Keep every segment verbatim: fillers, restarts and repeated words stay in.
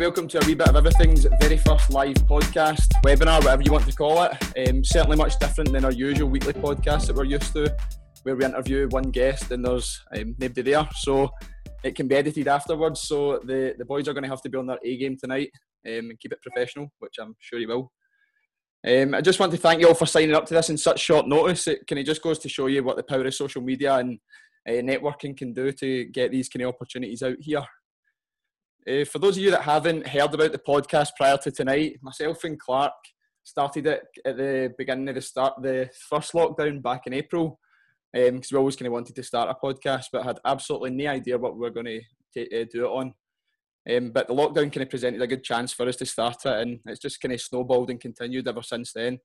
welcome to a wee bit of everything's very first live podcast, webinar, whatever you want to call it. Um, certainly much different than our usual weekly podcast that we're used to, where we interview one guest and there's um, nobody there, so it can be edited afterwards. So the, the boys are going to have to be on their A game tonight um, and keep it professional, which I'm sure you will. Um, I just want to thank you all for signing up to this in such short notice. It kind of just goes to show you what the power of social media and uh, networking can do to get these kind of opportunities out here. Uh, for those of you that haven't heard about the podcast prior to tonight, myself and Clark started it at the beginning of the start, the first lockdown back in April, because um, we always kind of wanted to start a podcast, but had absolutely no idea what we were going to uh, do it on. Um, but the lockdown kind of presented a good chance for us to start it, and it's just kind of snowballed and continued ever since then.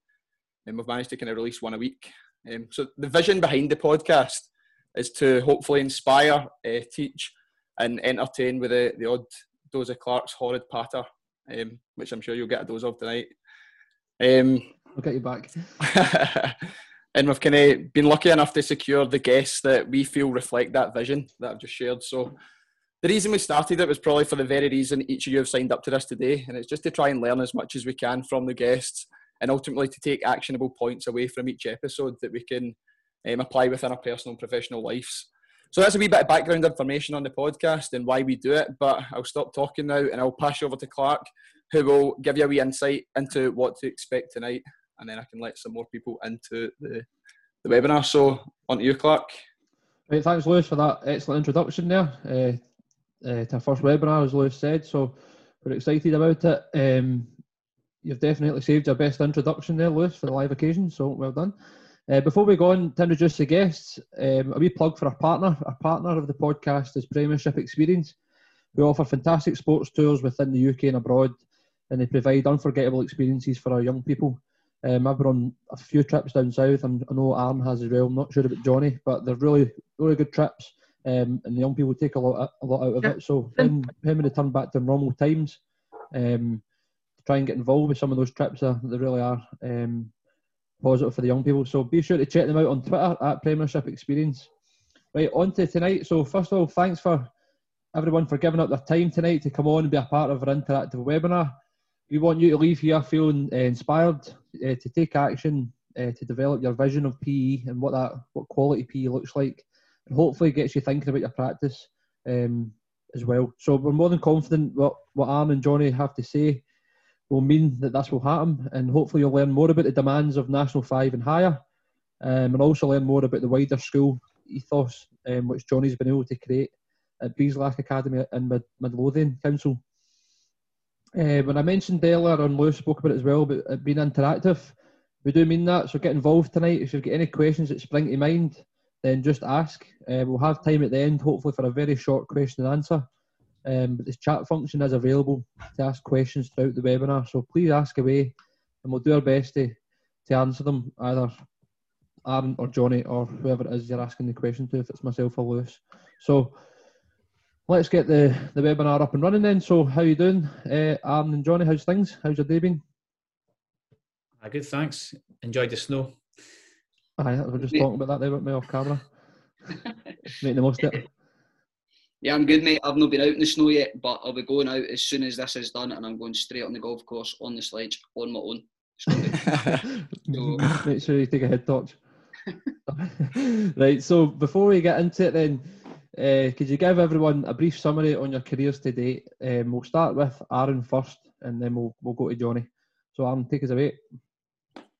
And we've managed to kind of release one a week. Um, so the vision behind the podcast is to hopefully inspire, uh, teach, and entertain with the, the odd dose of Clark's horrid patter, um, which I'm sure you'll get a dose of tonight. Um, I'll get you back. And we've kind of been lucky enough to secure the guests that we feel reflect that vision that I've just shared. So the reason we started it was probably for the very reason each of you have signed up to this today, and it's just to try and learn as much as we can from the guests and ultimately to take actionable points away from each episode that we can um, apply within our personal and professional lives. So that's a wee bit of background information on the podcast and why we do it, but I'll stop talking now and I'll pass you over to Clark, who will give you a wee insight into what to expect tonight, and then I can let some more people into the, the webinar. So on to you, Clark. Right, thanks, Lewis, for that excellent introduction there uh, uh, to our first webinar, as Lewis said, so we're excited about it. Um, you've definitely saved your best introduction there, Lewis, for the live occasion, so well done. Uh, before we go on to introduce the guests, um, a wee plug for our partner. Our partner of the podcast is Premiership Experience, who offer fantastic sports tours within the U K and abroad, and they provide unforgettable experiences for our young people. Um, I've been on a few trips down south, and I know Aaron has as well. I'm not sure about Johnny, but they're really, really good trips, um, and the young people take a lot, a lot out of it. So when when we return back to normal times, um, try and get involved with some of those trips. Uh, they really are. Um, positive for the young people, so be sure to check them out on Twitter at Premiership Experience. Right, on to tonight. So first of all, thanks for everyone for giving up their time tonight to come on and be a part of our interactive webinar. We want you to leave here feeling uh, inspired uh, to take action, uh, to develop your vision of P E and what that what quality P E looks like, and hopefully gets you thinking about your practice um, as well. So we're more than confident what, what Aaron and Johnny have to say will mean that that's what will happen, and hopefully you'll learn more about the demands of National five and Higher, um, and also learn more about the wider school ethos, um, which Johnny's been able to create at Beeslack Academy in Mid- Midlothian Council. Uh, when I mentioned earlier, and Lewis spoke about it as well, but it being interactive, we do mean that, so get involved tonight. If you've got any questions that spring to mind, then just ask. Uh, we'll have time at the end, hopefully, for a very short question and answer. Um, but this chat function is available to ask questions throughout the webinar, so please ask away, and we'll do our best to, to answer them, either Aaron or Johnny or whoever it is you're asking the question to, if it's myself or Lewis. So let's get the, the webinar up and running then. So how are you doing, uh, Aaron and Johnny? How's things? How's your day been? Ah, good, thanks. Enjoyed the snow. Aye, we were just talking about that there with me off camera. Making the most of it. Yeah, I'm good, mate. I've not been out in the snow yet, but I'll be going out as soon as this is done, and I'm going straight on the golf course, on the sledge, on my own. So. Make sure you take a head touch. Right, so before we get into it then, uh, could you give everyone a brief summary on your careers to date? Um, we'll start with Aaron first, and then we'll we'll go to Johnny. So Aaron, take us away.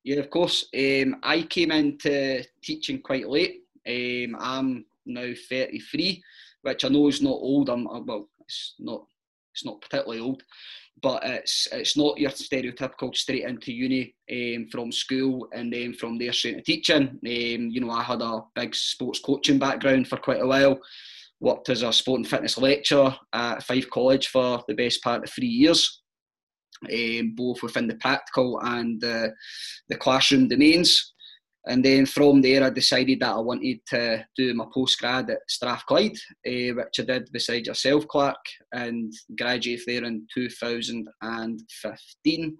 Yeah, of course. Um, I came into teaching quite late. Um, I'm now thirty-three. Which I know is not old. I'm well. It's not. It's not particularly old, but it's it's not your stereotypical straight into uni um, from school and then from there straight into teaching. Um, you know, I had a big sports coaching background for quite a while. Worked as a sport and fitness lecturer at Fife College for the best part of three years, um, both within the practical and uh, the classroom domains. And then from there, I decided that I wanted to do my postgrad at Strathclyde, eh, which I did beside yourself, Clark, and graduated there in two thousand fifteen.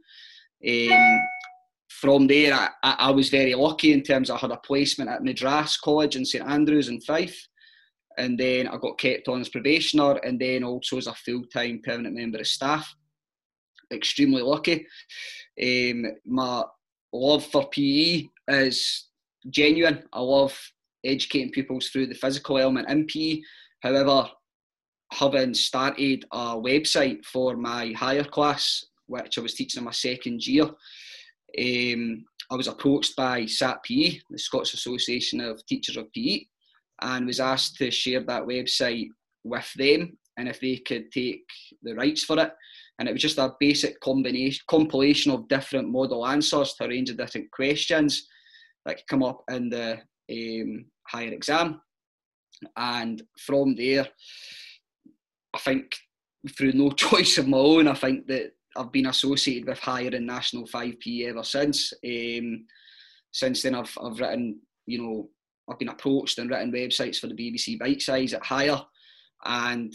Um, from there, I, I was very lucky in terms of I had a placement at Madras College in Saint Andrews in Fife. And then I got kept on as probationer and then also as a full-time permanent member of staff. extremely lucky. Um, my love for P E is genuine. I love educating pupils through the physical element in P E. However, having started a website for my higher class, which I was teaching in my second year, um, I was approached by S A T P E, the Scots Association of Teachers of P E, and was asked to share that website with them and if they could take the rights for it. And it was just a basic combination, compilation of different model answers to a range of different questions that could come up in the um, higher exam. And from there, I think through no choice of my own, I think that I've been associated with higher and National five P E ever since. Um, since then, I've, I've written, you know, I've been approached and written websites for the B B C Bite Size at Higher, and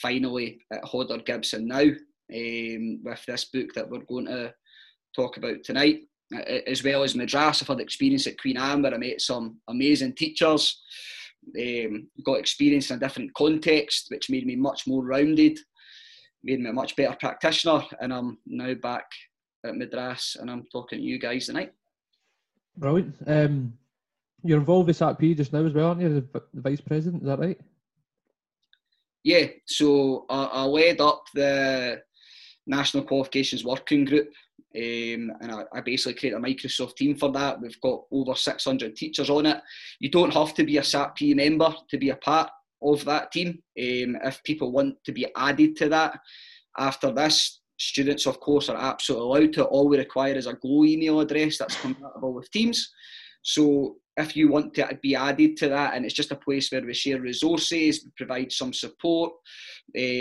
finally at Hodder Gibson now, um, with this book that we're going to talk about tonight, as well as Madras. I've had experience at Queen Anne where I met some amazing teachers, um, got experience in a different context, which made me much more rounded, made me a much better practitioner, and I'm now back at Madras and I'm talking to you guys tonight. Brilliant. Um, you're involved with S A T P just now as well, aren't you, the Vice President, is that right? Yeah, so I, I led up the National Qualifications Working Group, um, and I, I basically created a Microsoft team for that. We've got over six hundred teachers on it. You don't have to be a S A T P E member to be a part of that team. Um, if people want to be added to that after this, students of course are absolutely allowed to. All we require is a Glow email address that's compatible with Teams. So if you want to be added to that, and it's just a place where we share resources, we provide some support, um,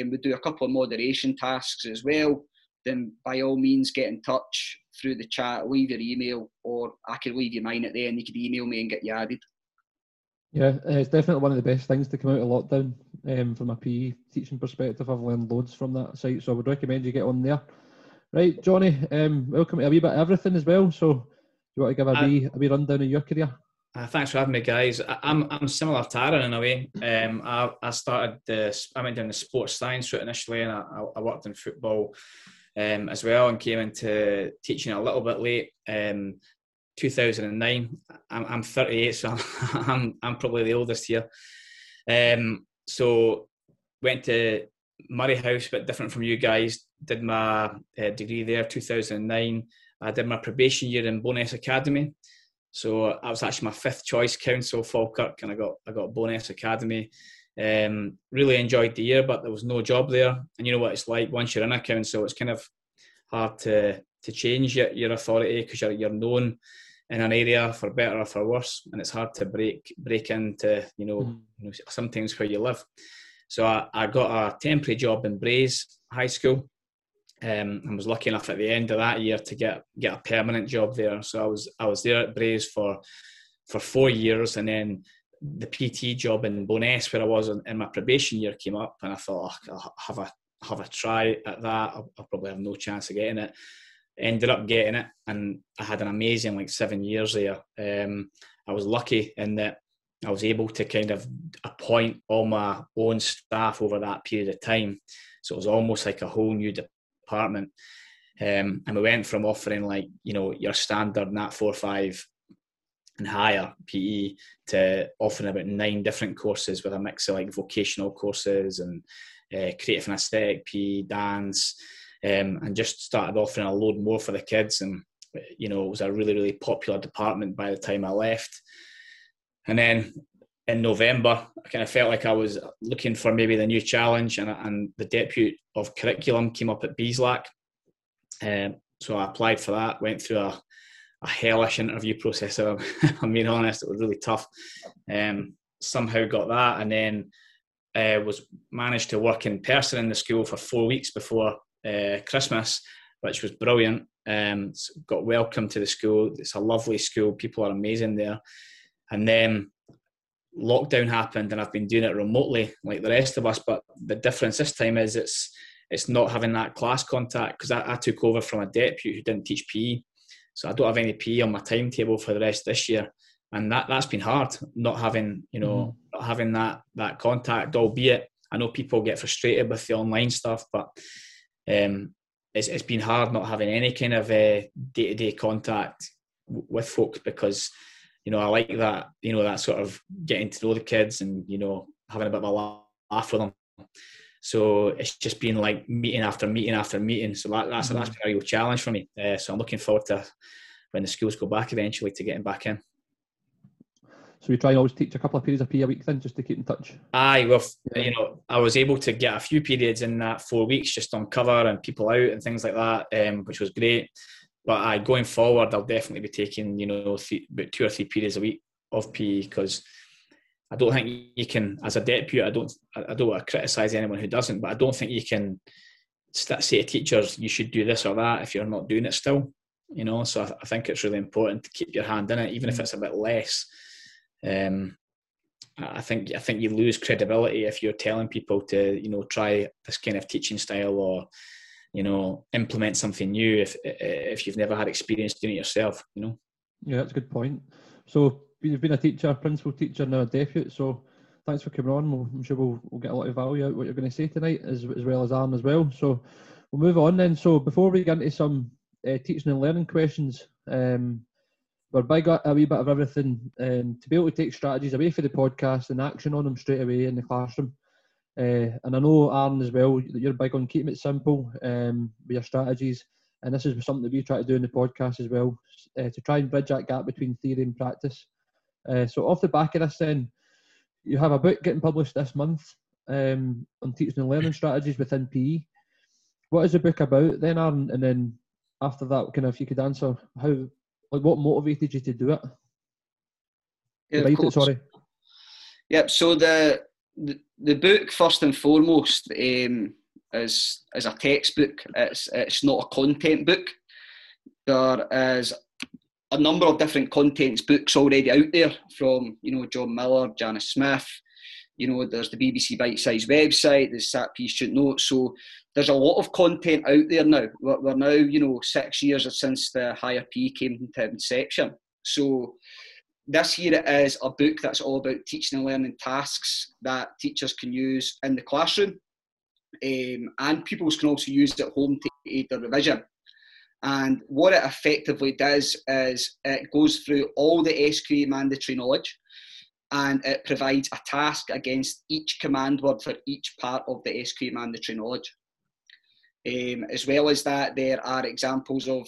we do a couple of moderation tasks as well, then by all means get in touch through the chat, leave your email, or I can leave you mine at the end, you could email me and get you added. Yeah, it's definitely one of the best things to come out of lockdown um, from a P E teaching perspective. I've learned loads from that site, so I would recommend you get on there. Right, Johnny, um, welcome to a wee bit of everything as well. So do you want to give a, uh, wee, a wee rundown of your career? Uh, thanks for having me, guys. I, I'm, I'm similar to Aaron in a way. Um, I, I started, the, I went down the sports science route initially, and I, I worked in football um, as well, and came into teaching a little bit late. Um, two thousand nine. I'm, I'm thirty-eight, so I'm, I'm I'm probably the oldest here. Um, so went to Murray House, a bit different from you guys. Did my uh, degree there, two thousand nine. I did my probation year in Bo'ness Academy. So I was actually my fifth choice council, Falkirk, and I got I got Bo'ness Academy. Um, really enjoyed the year, but there was no job there. And you know what it's like once you're in a council, it's kind of hard to to change your, your authority because you're you're known in an area for better or for worse, and it's hard to break break into, you know, mm. you know sometimes where you live. So I, I got a temporary job in Braes High School, um, and was lucky enough at the end of that year to get get a permanent job there. So I was I was there at Braes for for four years, and then the P T job in Bo'ness where I was in, in my probation year came up, and I thought, oh, I'll have a have a try at that. I'll, I'll probably have no chance of getting it. Ended up getting it, and I had an amazing like seven years there. Um, I was lucky in that I was able to kind of appoint all my own staff over that period of time. So it was almost like a whole new department. Um, and we went from offering like, you know, your standard Nat four five and higher P E to offering about nine different courses with a mix of like vocational courses and uh, creative and aesthetic P E, dance, Um, and just started offering a load more for the kids. And, you know, it was a really, really popular department by the time I left. And then in November, I kind of felt like I was looking for maybe the new challenge, and, and the Deputy of Curriculum came up at Beeslack. Um, so I applied for that, went through a, a hellish interview process. I'm, I'm being honest, it was really tough. Um, somehow got that, and then uh, was managed to work in person in the school for four weeks before Uh, Christmas, which was brilliant. Um, got welcomed to the school. It's a lovely school. People are amazing there. And then lockdown happened, and I've been doing it remotely like the rest of us. But the difference this time is it's it's not having that class contact, because I, I took over from a deputy who didn't teach P E, so I don't have any P E on my timetable for the rest of this year. And that that's been hard, not having you know mm. not having that that contact. Albeit I know people get frustrated with the online stuff, but Um, it's, it's been hard not having any kind of uh, day-to-day contact w- with folks, because, you know, I like that, you know, that sort of getting to know the kids and, you know, having a bit of a laugh, laugh with them. So it's just been like meeting after meeting after meeting. So that, that's, mm-hmm. that's been a real challenge for me. Uh, so I'm looking forward to when the schools go back eventually to getting back in. So you try and always teach a couple of periods of P E a week then, just to keep in touch? Aye, well, you know, I was able to get a few periods in that four weeks just on cover and people out and things like that, um, which was great. But aye, going forward, I'll definitely be taking, you know, three, about two or three periods a week of P E, because I don't think you can, as a deputy, I don't, I don't want to criticise anyone who doesn't, but I don't think you can say to teachers, you should do this or that if you're not doing it still, you know. So I, I think it's really important to keep your hand in it, even if it's a bit less. Um, I think I think you lose credibility if you're telling people to, you know, try this kind of teaching style or, you know, implement something new if if you've never had experience doing it yourself, you know. Yeah, that's a good point. So you've been a teacher, principal teacher, now a deputy. So thanks for coming on. We'll, I'm sure we'll, we'll get a lot of value out of what you're going to say tonight, as as well as Aaron as well. So we'll move on then. So before we get into some uh, teaching and learning questions, um. We're big at a wee bit of everything, um, to be able to take strategies away for the podcast and action on them straight away in the classroom. Uh, and I know, Aaron, as well, that you're big on keeping it simple um, with your strategies. And this is something that we try to do in the podcast as well, uh, to try and bridge that gap between theory and practice. Uh, so off the back of this then, you have a book getting published this month um, on teaching and learning strategies within P E. What is the book about then, Aaron? And then after that, kind of, if you could answer how... Like, what motivated you to do it? Yeah, Write it, sorry. Yep. So the, the the book first and foremost um, is is a textbook. It's it's not a content book. There is a number of different contents books already out there from, you know, John Miller, Janice Smith. You know, there's the B B C Bite Size website, there's S A P P E Student Notes. So there's a lot of content out there now. We're, we're now, you know, six years since the Higher P E came into inception. So this year it is a book that's all about teaching and learning tasks that teachers can use in the classroom. Um, and pupils can also use it at home to aid their revision. And what it effectively does is it goes through all the S Q A mandatory knowledge, and it provides a task against each command word for each part of the S Q A mandatory knowledge. Um, as well as that, there are examples of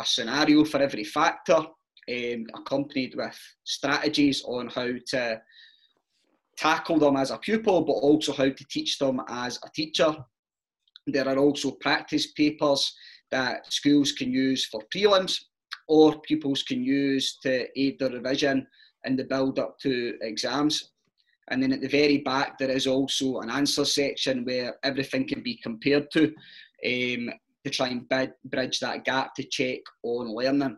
a scenario for every factor, um, accompanied with strategies on how to tackle them as a pupil, but also how to teach them as a teacher. There are also practice papers that schools can use for prelims, or pupils can use to aid their revision in the build-up to exams. And then at the very back, there is also an answer section where everything can be compared to, um, to try and bid, bridge that gap to check on learning. Um,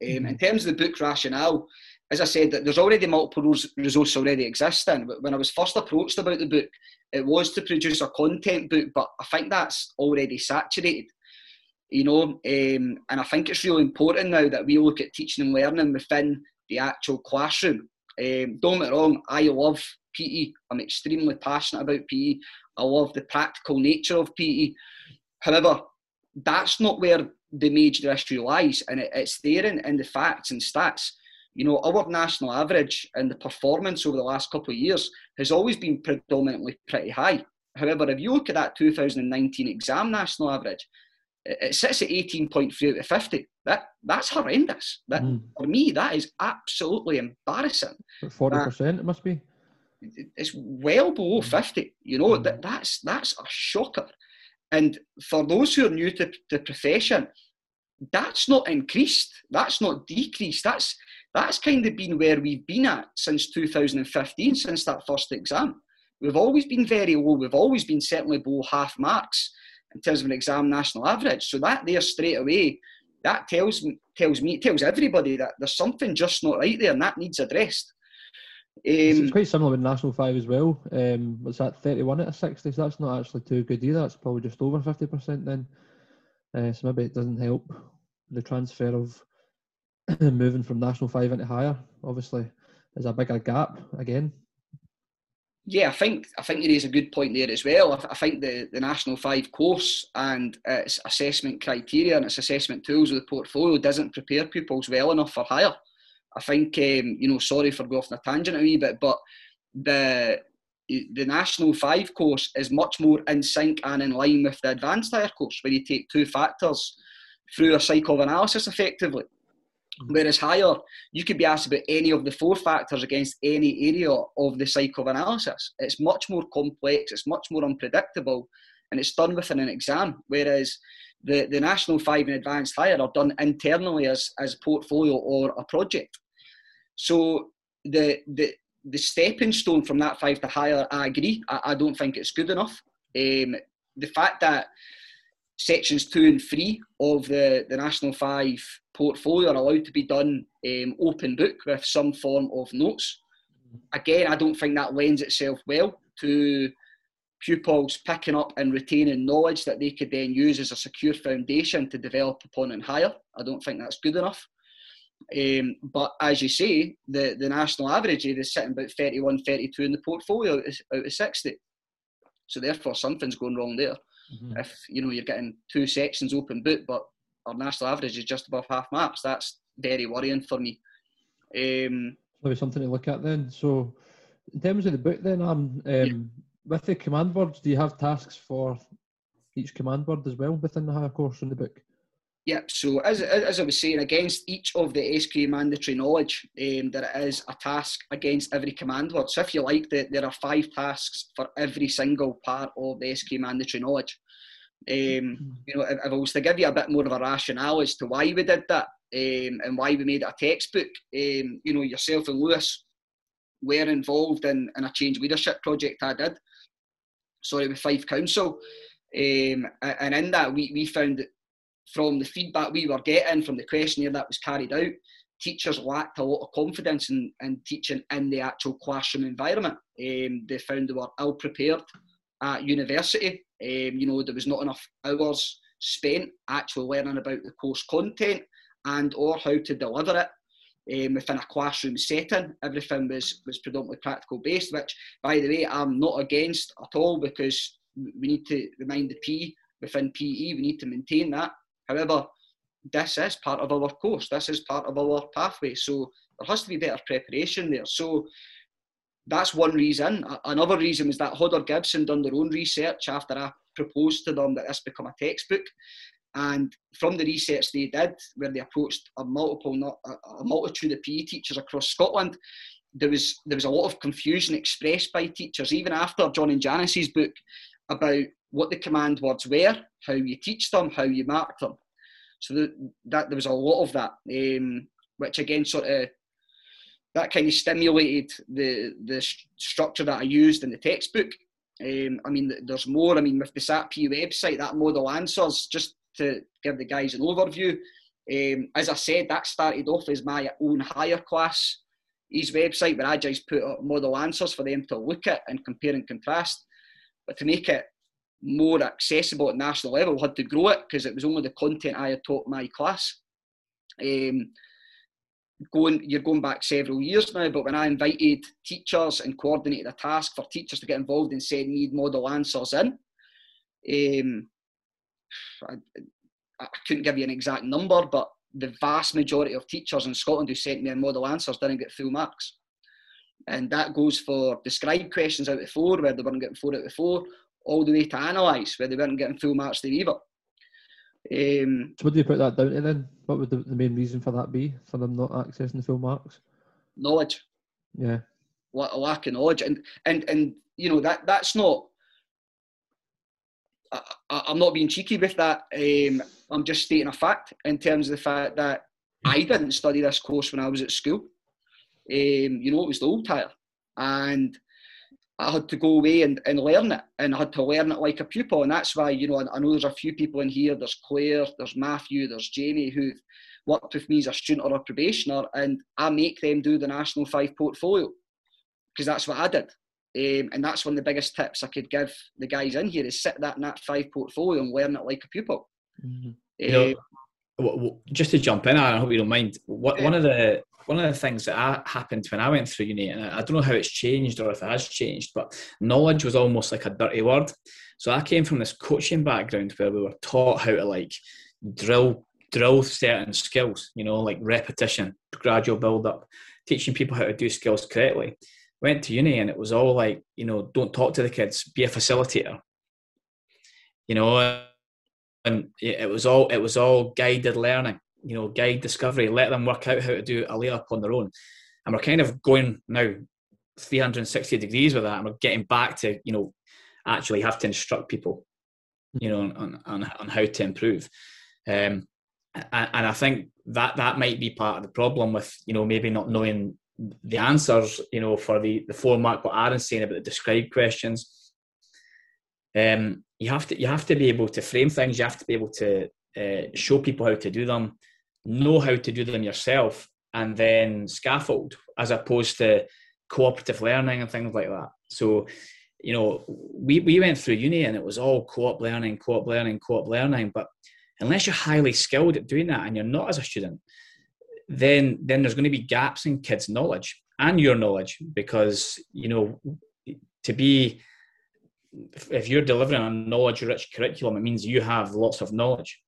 in terms of the book rationale, as I said, that there's already multiple resources already existing. When I was first approached about the book, it was to produce a content book, but I think that's already saturated. You know, um, and I think it's really important now that we look at teaching and learning within the actual classroom. Um, don't get me wrong, I love P E. I'm extremely passionate about P E. I love the practical nature of P E. However, that's not where the major issue lies, and it, it's there in, in the facts and stats. You know, our national average and the performance over the last couple of years has always been predominantly pretty high. However, if you look at that two thousand nineteen exam national average, it sits at eighteen point three out of fifty. That, that's horrendous. That mm. For me, that is absolutely embarrassing. forty percent that, it must be? It's well below fifty. You know, mm. that that's that's a shocker. And for those who are new to the profession, that's not increased. That's not decreased. That's, that's kind of been where we've been at since two thousand fifteen, since that first exam. We've always been very low. We've always been certainly below half marks in terms of an exam national average. So that there straight away, that tells tells me, tells everybody that there's something just not right there, and that needs addressed. Um, it's quite similar with National five as well. Um, what's that, thirty-one out of sixty? So that's not actually too good either. That's probably just over fifty percent then. Uh, so maybe it doesn't help the transfer of moving from National five into Higher. Obviously, there's a bigger gap again. yeah, I think I think you raise a good point there as well. I, I think the, the National five course and uh, its assessment criteria and its assessment tools of the portfolio doesn't prepare pupils well enough for higher. I think, um, you know, sorry for going off on a tangent a wee bit, but the the National five course is much more in sync and in line with the Advanced Higher course, where you take two factors through a cycle of analysis effectively. Whereas higher, you could be asked about any of the four factors against any area of the cycle of analysis. It's much more complex, it's much more unpredictable, and it's done within an exam. Whereas the, the National five and Advanced Higher are done internally as, as a portfolio or a project. So the, the, the stepping stone from that five to higher, I agree. I, I don't think it's good enough. Um, the fact that sections two and three of the, the National five portfolio are allowed to be done um, open book with some form of notes. Again, I don't think that lends itself well to pupils picking up and retaining knowledge that they could then use as a secure foundation to develop upon in higher. I don't think that's good enough. Um, but as you say, the, the national average is sitting about thirty-one, thirty-two in the portfolio out of sixty. So therefore, something's going wrong there. Mm-hmm. If you know you're getting two sections open book, but our national average is just above half maps, that's very worrying for me. Um, Maybe something to look at then. So, in terms of the book, then, um, um yeah. with the command words, do you have tasks for each command word as well within the higher course in the book? Yep. Yeah, so, as as I was saying, against each of the S Q A mandatory knowledge, um, there is a task against every command word. So, if you like, the, there are five tasks for every single part of the S Q A mandatory knowledge. Um, you know, if I was to give you a bit more of a rationale as to why we did that um, and why we made it a textbook, um, you know, yourself and Lewis were involved in, in a change leadership project I did, sorry, with Fife Council, um, and in that we, we found that from the feedback we were getting from the questionnaire that was carried out, teachers lacked a lot of confidence in, in teaching in the actual classroom environment. Um, they found they were ill-prepared at university. Um, you know, there was not enough hours spent actually learning about the course content and or how to deliver it um, within a classroom setting. Everything was, was predominantly practical based, which, by the way, I'm not against at all, because we need to remind the P E within P E, we need to maintain that. However, this is part of our course, this is part of our pathway, so there has to be better preparation there. So that's one reason. Another reason was that Hodder Gibson done their own research after I proposed to them that this become a textbook. And from the research they did, where they approached a multiple, a multitude of P E teachers across Scotland, there was there was a lot of confusion expressed by teachers, even after John and Janice's book, about what the command words were, how you teach them, how you mark them. So that, that there was a lot of that, um, which again sort of that kind of stimulated the the st- structure that I used in the textbook. Um, I mean, there's more. I mean, with the S A P P E website, that model answers, just to give the guys an overview. Um, as I said, that started off as my own higher class his website, where I just put up model answers for them to look at and compare and contrast. But to make it more accessible at national level, I had to grow it, because it was only the content I had taught my class. Um, Going, you're going back several years now, but when I invited teachers and coordinated a task for teachers to get involved and said need model answers in, um, I, I couldn't give you an exact number, but the vast majority of teachers in Scotland who sent me in model answers didn't get full marks. And that goes for described questions out of four, where they weren't getting four out of four, all the way to analyse, where they weren't getting full marks there either. Um, so what do you put that down to then? What would the, the main reason for that be, for them not accessing the full marks? Knowledge. Yeah. What a lack of knowledge. And, and, and you know, that that's not... I, I'm not being cheeky with that. Um, I'm just stating a fact in terms of the fact that I didn't study this course when I was at school. Um, you know, it was the old tire. And I had to go away and, and learn it, and I had to learn it like a pupil. And that's why, you know, I, I know there's a few people in here, there's Claire, there's Matthew, there's Jamie, who worked with me as a student or a probationer, and I make them do the National five portfolio, because that's what I did. Um, and that's one of the biggest tips I could give the guys in here, is sit that Nat five portfolio and learn it like a pupil. Mm-hmm. Um, you know, just to jump in, I hope you don't mind, one of the one of the things that I, happened when I went through uni, and I, I don't know how it's changed or if it has changed, but knowledge was almost like a dirty word. So I came from this coaching background where we were taught how to like drill drill certain skills, you know, like repetition, gradual build-up, teaching people how to do skills correctly. Went to uni and it was all like, you know, don't talk to the kids, be a facilitator. You know, and it was all it was all guided learning, you know, guide discovery, let them work out how to do a layup on their own. And we're kind of going now three hundred sixty degrees with that, and we're getting back to, you know, actually have to instruct people, you know, on on, on how to improve. Um, and I think that that might be part of the problem with, you know, maybe not knowing the answers, you know, for the, the format, what Aaron's saying about the described questions. Um, you have to you have to be able to frame things. You have to be able to uh, show people how to do them, know how to do them yourself, and then scaffold, as opposed to cooperative learning and things like that. So, you know, we, we went through uni and it was all co-op learning, co-op learning, co-op learning. But unless you're highly skilled at doing that, and you're not as a student, then then there's going to be gaps in kids' knowledge and your knowledge, because, you know, to be if you're delivering a knowledge-rich curriculum, it means you have lots of knowledge.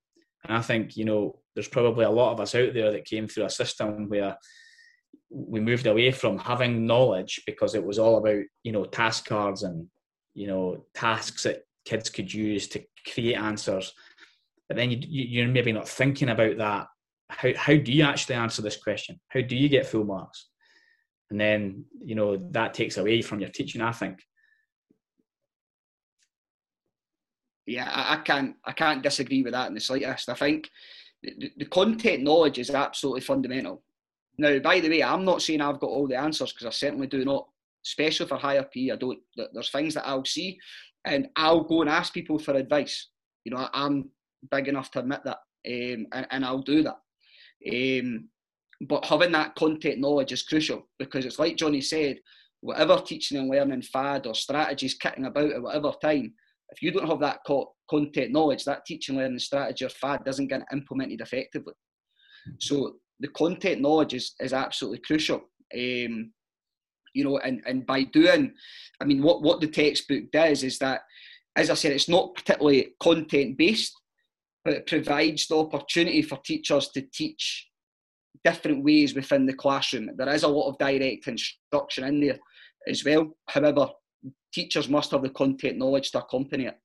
And I think, you know, there's probably a lot of us out there that came through a system where we moved away from having knowledge because it was all about, you know, task cards and, you know, tasks that kids could use to create answers. But then you, you're maybe not thinking about that. How how do you actually answer this question? How do you get full marks? And then, you know, that takes away from your teaching, I think. Yeah, I can't I can't disagree with that in the slightest. I think the, the content knowledge is absolutely fundamental. Now, by the way, I'm not saying I've got all the answers, because I certainly do not, especially for higher P E. I don't. There's things that I'll see and I'll go and ask people for advice. You know, I'm big enough to admit that, um, and, and I'll do that. Um, but having that content knowledge is crucial, because it's like Jonny said, whatever teaching and learning fad or strategies kicking about at whatever time, if you don't have that co- content knowledge, that teaching, learning strategy or fad doesn't get implemented effectively. So the content knowledge is, is absolutely crucial. Um, you know, and, and by doing, I mean, what, what the textbook does is that, as I said, it's not particularly content-based, but it provides the opportunity for teachers to teach different ways within the classroom. There is a lot of direct instruction in there as well. However, teachers must have the content knowledge to accompany it.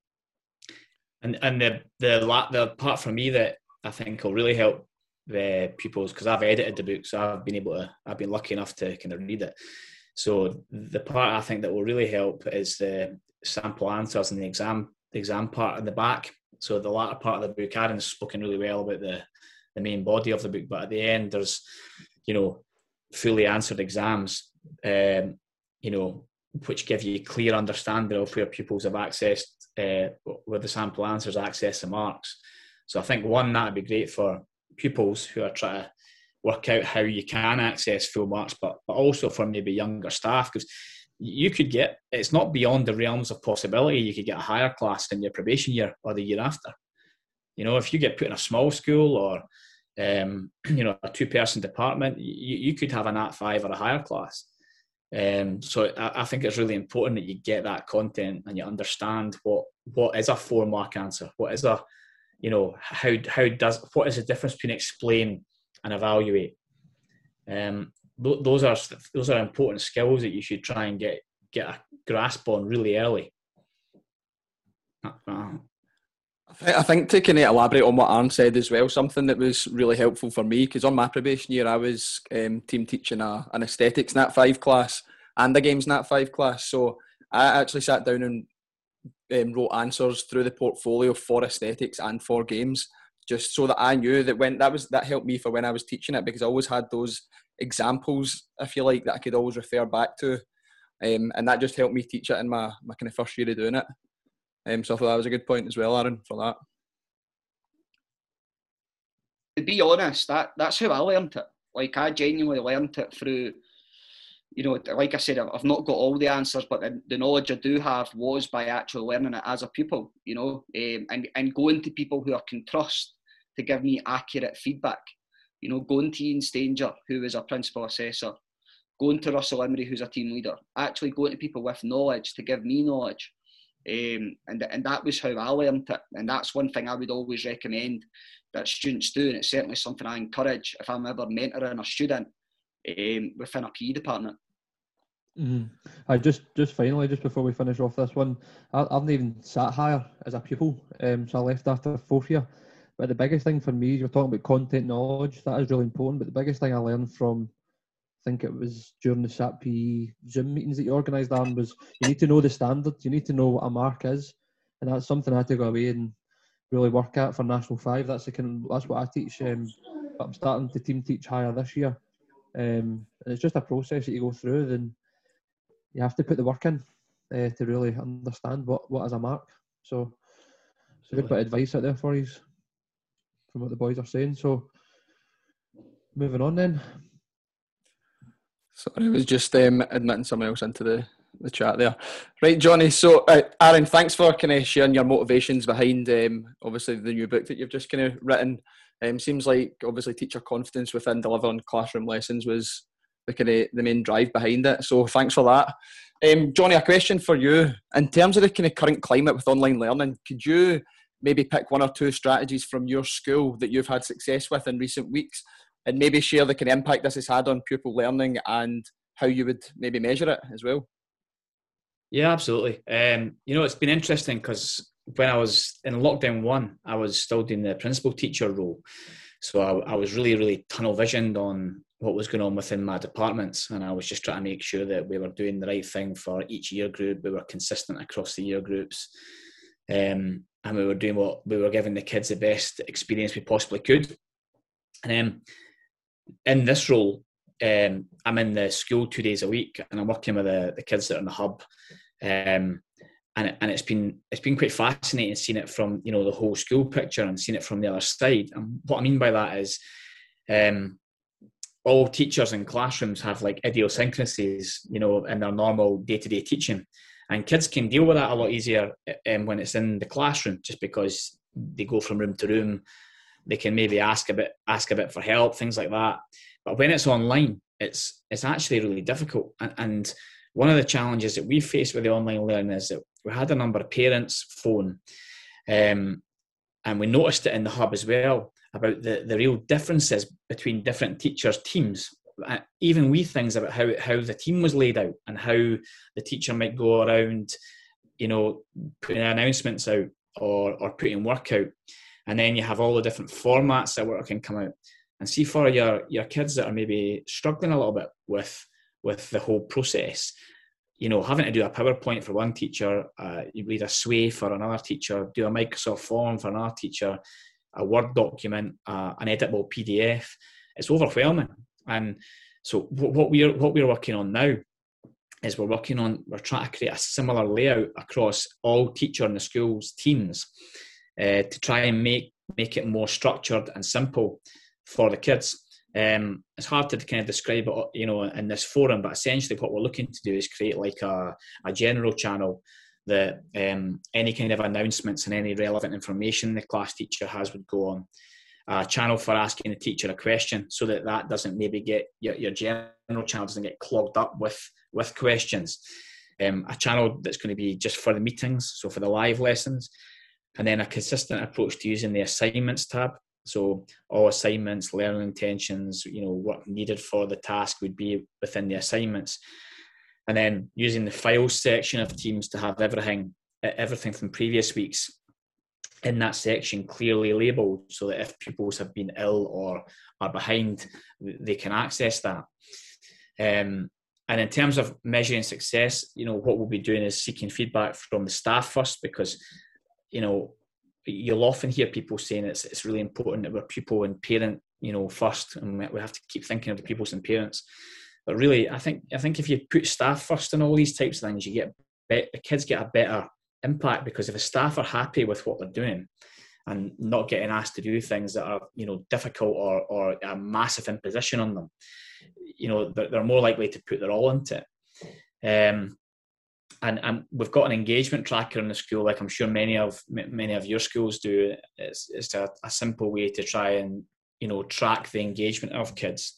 And and the the, the part for me that I think will really help the pupils, because I've edited the book, so I've been able to, I've been lucky enough to kind of read it. So the part I think that will really help is the sample answers and the exam the exam part in the back. So the latter part of the book, Aaron's spoken really well about the, the main body of the book, but at the end there's, you know, fully answered exams, um, you know, which give you a clear understanding of where pupils have accessed, uh, where the sample answers access the marks. So I think, one, that would be great for pupils who are trying to work out how you can access full marks, but, but also for maybe younger staff, because you could get, it's not beyond the realms of possibility, you could get a higher class in your probation year or the year after. You know, if you get put in a small school or, um, you know, a two-person department, you, you could have an A T five or a higher class. Um, so I, I think it's really important that you get that content and you understand what, what is a four mark answer, what is a, you know, how how does what is the difference between explain and evaluate. Um, th- those are those are important skills that you should try and get get a grasp on really early. Uh, I think to kind of elaborate on what Aaron said as well, something that was really helpful for me, because on my probation year, I was um, team teaching a, an aesthetics Nat five class and a games Nat five class. So I actually sat down and um, wrote answers through the portfolio for aesthetics and for games, just so that I knew that when that was, that helped me for when I was teaching it, because I always had those examples, if you like, that I could always refer back to. Um, and that just helped me teach it in my, my kind of first year of doing it. Um, so I thought that was a good point as well, Aaron, for that. To be honest, that, that's how I learnt it. Like, I genuinely learnt it through, you know, like I said, I've not got all the answers, but the, the knowledge I do have was by actually learning it as a pupil, you know, um, and, and going to people who I can trust to give me accurate feedback. You know, going to Ian Stanger, who is a principal assessor, going to Russell Emery, who's a team leader, actually going to people with knowledge to give me knowledge. Um, and, and that was how I learned it. And that's one thing I would always recommend that students do. And it's certainly something I encourage if I'm ever mentoring a student um, within a P E department. Mm-hmm. I just, just finally, just before we finish off this one, I, I haven't even sat higher as a pupil, um, so I left after fourth year. But the biggest thing for me, you're talking about content knowledge, that is really important. But the biggest thing I learned from, I think it was during the S A P P E Zoom meetings that you organised, Aaron, was you need to know the standard, you need to know what a mark is. And that's something I had to go away and really work at for National five. That's the kind of, that's what I teach. Um, I'm starting to team teach higher this year. Um, and it's just a process that you go through, then you have to put the work in uh, to really understand what, what is a mark. So it's a good bit of advice out there for you, from what the boys are saying. So moving on then. Sorry, I was just um, admitting someone else into the, the chat there. Right, Johnny, so uh, Aaron, thanks for kind of sharing your motivations behind um, obviously the new book that you've just kind of written. Um, seems like obviously teacher confidence within delivering classroom lessons was the kind of the main drive behind it. So thanks for that. Um, Johnny, a question for you. In terms of the kind of current climate with online learning, could you maybe pick one or two strategies from your school that you've had success with in recent weeks and maybe share the kind of impact this has had on pupil learning and how you would maybe measure it as well? Yeah, absolutely. Um, you know, it's been interesting because when I was in lockdown one, I was still doing the principal teacher role. So I, I was really, really tunnel visioned on what was going on within my departments. And I was just trying to make sure that we were doing the right thing for each year group. We were consistent across the year groups. Um, and we were doing what we were giving the kids the best experience we possibly could. And um, in this role, um, I'm in the school two days a week, and I'm working with the, the kids that are in the hub. Um, and and it's been it's been quite fascinating seeing it from, you know, the whole school picture and seeing it from the other side. And what I mean by that is, um, all teachers in classrooms have like idiosyncrasies, you know, in their normal day-to-day teaching. And kids can deal with that a lot easier um, when it's in the classroom, just because they go from room to room. They can maybe ask a bit, ask a bit for help, things like that. But when it's online, it's it's actually really difficult. And, and one of the challenges that we faced with the online learning is that we had a number of parents phone, um, and we noticed it in the hub as well about the, the real differences between different teachers' teams. Even wee things about how how the team was laid out and how the teacher might go around, you know, putting announcements out or or putting work out. And then you have all the different formats that work can come out. And see for your, your kids that are maybe struggling a little bit with with the whole process, you know, having to do a PowerPoint for one teacher, uh, you read a S W A for another teacher, do a Microsoft form for another teacher, a Word document, uh, an editable P D F. It's overwhelming. And so what we're what we're working on now is we're working on, we're trying to create a similar layout across all teacher in the school's teams. Uh, to try and make make it more structured and simple for the kids. Um, it's hard to kind of describe it, you know, in this forum, but essentially what we're looking to do is create like a, a general channel that um, any kind of announcements and any relevant information the class teacher has would go on. A channel for asking the teacher a question so that that doesn't maybe get, your, your general channel doesn't get clogged up with, with questions. Um, a channel that's going to be just for the meetings, so for the live lessons. And then a consistent approach to using the assignments tab. So all assignments, learning intentions, you know, what needed for the task would be within the assignments. And then using the files section of Teams to have everything, everything from previous weeks in that section clearly labelled so that if pupils have been ill or are behind, they can access that. Um, and in terms of measuring success, you know, what we'll be doing is seeking feedback from the staff first, because you know, you'll often hear people saying it's it's really important that we're pupil and parent, you know, first, and we have to keep thinking of the pupils and parents. But really, I think I think if you put staff first in all these types of things, you get be- the kids get a better impact, because if the staff are happy with what they're doing and not getting asked to do things that are, you know, difficult or or a massive imposition on them, you know, they're, they're more likely to put their all into it. Um, And, and we've got an engagement tracker in the school, like I'm sure many of many of your schools do. It's, it's a, a simple way to try and you know, track the engagement of kids.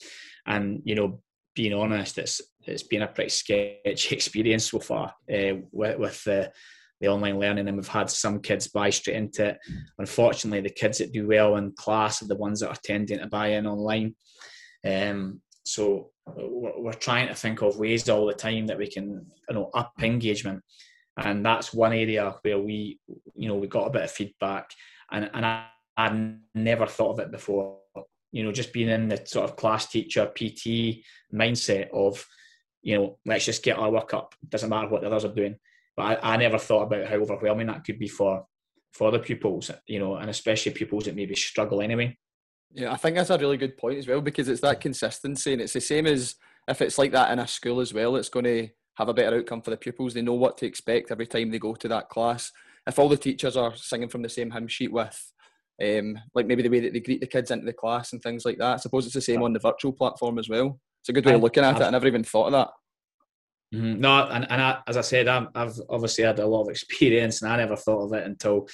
And, you know, being honest, it's it's been a pretty sketchy experience so far uh, with, with the, the online learning, and we've had some kids buy straight into it. Unfortunately, the kids that do well in class are the ones that are tending to buy in online. Um, so we're, we're trying to think of ways all the time that we can, you know, up engagement. And that's one area where we, you know, we got a bit of feedback, and, and I, I'd never thought of it before. You know, just being in the sort of class teacher, P T mindset of, you know, let's just get our work up. It doesn't matter what the others are doing. But I, I never thought about how overwhelming that could be for, for the pupils, you know, and especially pupils that maybe struggle anyway. Yeah, I think that's a really good point as well, because it's that consistency, and it's the same as if it's like that in a school as well, it's going to have a better outcome for the pupils. They know what to expect every time they go to that class. If all the teachers are singing from the same hymn sheet with, Um, like maybe the way that they greet the kids into the class and things like that. I suppose it's the same on the virtual platform as well. It's a good way of looking at I've, it. I never even thought of that. Mm-hmm. No, and, and I, as I said, I'm, I've obviously had a lot of experience, and I never thought of it until,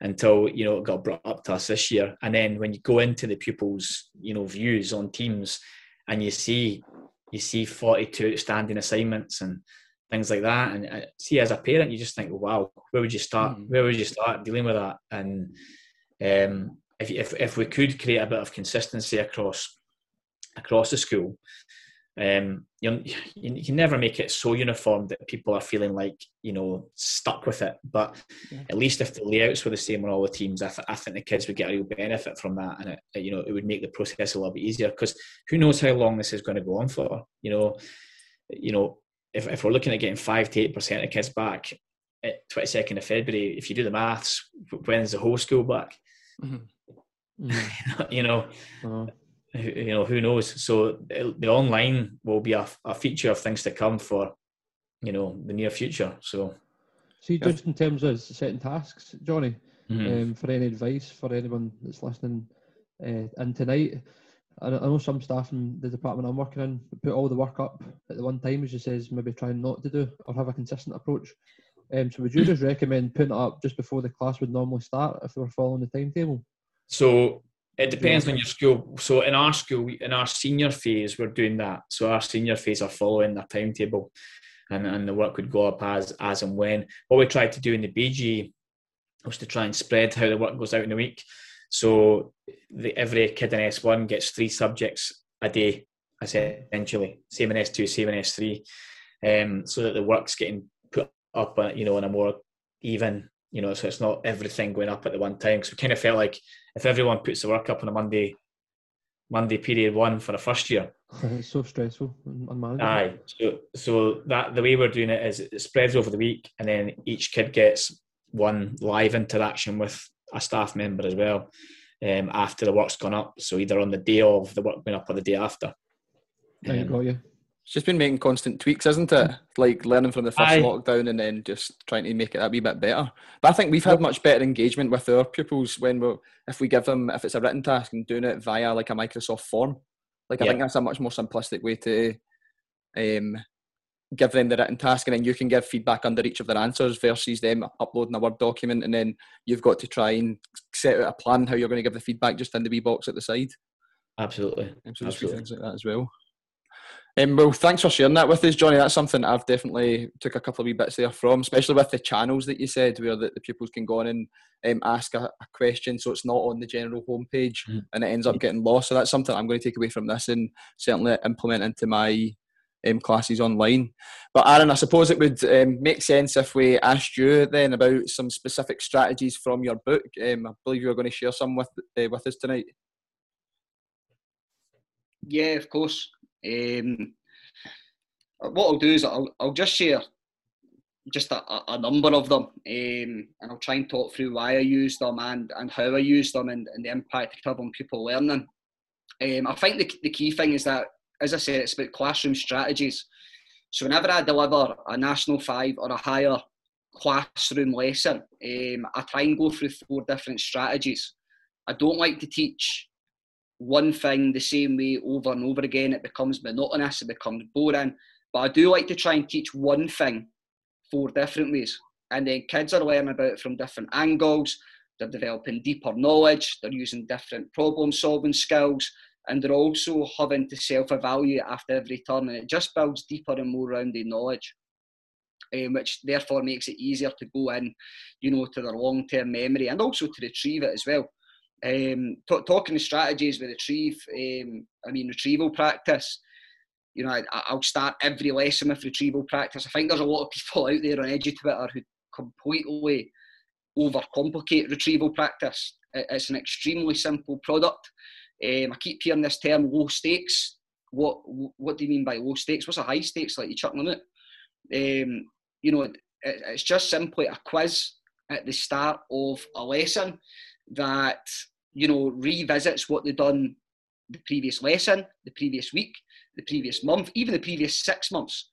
until you know, it got brought up to us this year. And then when you go into the pupils, you know, views on Teams, and you see, you see forty-two outstanding assignments and things like that, and uh, see, as a parent, you just think, wow, where would you start? Mm-hmm. Where would you start dealing with that? And Um, if, if if we could create a bit of consistency across across the school, um, you, you can never make it so uniform that people are feeling like, you know, stuck with it. But yeah, at least if the layouts were the same on all the teams, I, th- I think the kids would get a real benefit from that, and it, you know, it would make the process a little bit easier, because who knows how long this is going to go on for? You know, you know, if if we're looking at getting five to eight percent of kids back at twenty-second of February, if you do the maths, when's the whole school back? Mm-hmm. Mm-hmm. you know, uh-huh. you know, who knows? So the online will be a, a feature of things to come for, you know, the near future. So, so just in terms of setting tasks, Jonny, mm-hmm. um, for any advice for anyone that's listening uh, and tonight, I know some staff in the department I'm working in put all the work up at the one time, as you says, maybe trying not to do, or have a consistent approach. Um, so would you just recommend putting it up just before the class would normally start if they were following the timetable? So it depends on your school. So in our school, in our senior phase, we're doing that. So our senior phase are following their timetable, and, and the work would go up as as and when. What we tried to do in the B G E was to try and spread how the work goes out in the week. So the, every kid in S one gets three subjects a day, essentially. Same in S two, same in S three. Um, so that the work's getting up, you know, in a more even, you know, so it's not everything going up at the one time. So we kind of felt like if everyone puts the work up on a Monday, Monday period one for the first year, it's so stressful and unmanageable. Aye, so so that the way we're doing it is it spreads over the week, and then each kid gets one live interaction with a staff member as well, um, after the work's gone up. So either on the day of the work going up or the day after. There um, you go, yeah. It's just been making constant tweaks, isn't it? Like learning from the first Aye. lockdown, and then just trying to make it a wee bit better. But I think we've had much better engagement with our pupils when we, if we give them, if it's a written task, and doing it via like a Microsoft form. Like, yeah. I think that's a much more simplistic way to um, give them the written task, and then you can give feedback under each of their answers versus them uploading a Word document, and then you've got to try and set out a plan how you're going to give the feedback just in the wee box at the side. Absolutely. And so there's things like that as well. Um, well, thanks for sharing that with us, Jonny. That's something I've definitely took a couple of wee bits there from, especially with the channels that you said, where the, the pupils can go on and um, ask a, a question, so it's not on the general homepage, mm-hmm. and it ends up getting lost. So that's something I'm going to take away from this and certainly implement into my um, classes online. But Aaron, I suppose it would um, make sense if we asked you then about some specific strategies from your book. Um, I believe you were going to share some with uh, with us tonight. Yeah, of course. Um, what I'll do is I'll, I'll just share just a, a number of them, um, and I'll try and talk through why I use them and, and how I use them, and, and the impact they have on pupil learning. Um, I think the, the key thing is that, as I said, it's about classroom strategies. So whenever I deliver a National five or a higher classroom lesson, um, I try and go through four different strategies. I don't like to teach one thing the same way over and over again. It becomes monotonous, it becomes boring. But I do like to try and teach one thing four different ways, and then kids are learning about it from different angles, they're developing deeper knowledge, they're using different problem-solving skills, and they're also having to self-evaluate after every turn, and it just builds deeper and more rounded knowledge, um, which therefore makes it easier to go in, you know, to their long-term memory and also to retrieve it as well. Um, t talking strategies with retrieve, um, I mean, retrieval practice, you know, I, I'll start every lesson with retrieval practice. I think there's a lot of people out there on EduTwitter who completely overcomplicate retrieval practice. It's an extremely simple product. Um, I keep hearing this term, low stakes. What what do you mean by low stakes? What's a high stakes? Like you chucking on it? Um, you know, it, it's just simply a quiz at the start of a lesson that, you know, revisits what they've done the previous lesson, the previous week, the previous month, even the previous six months.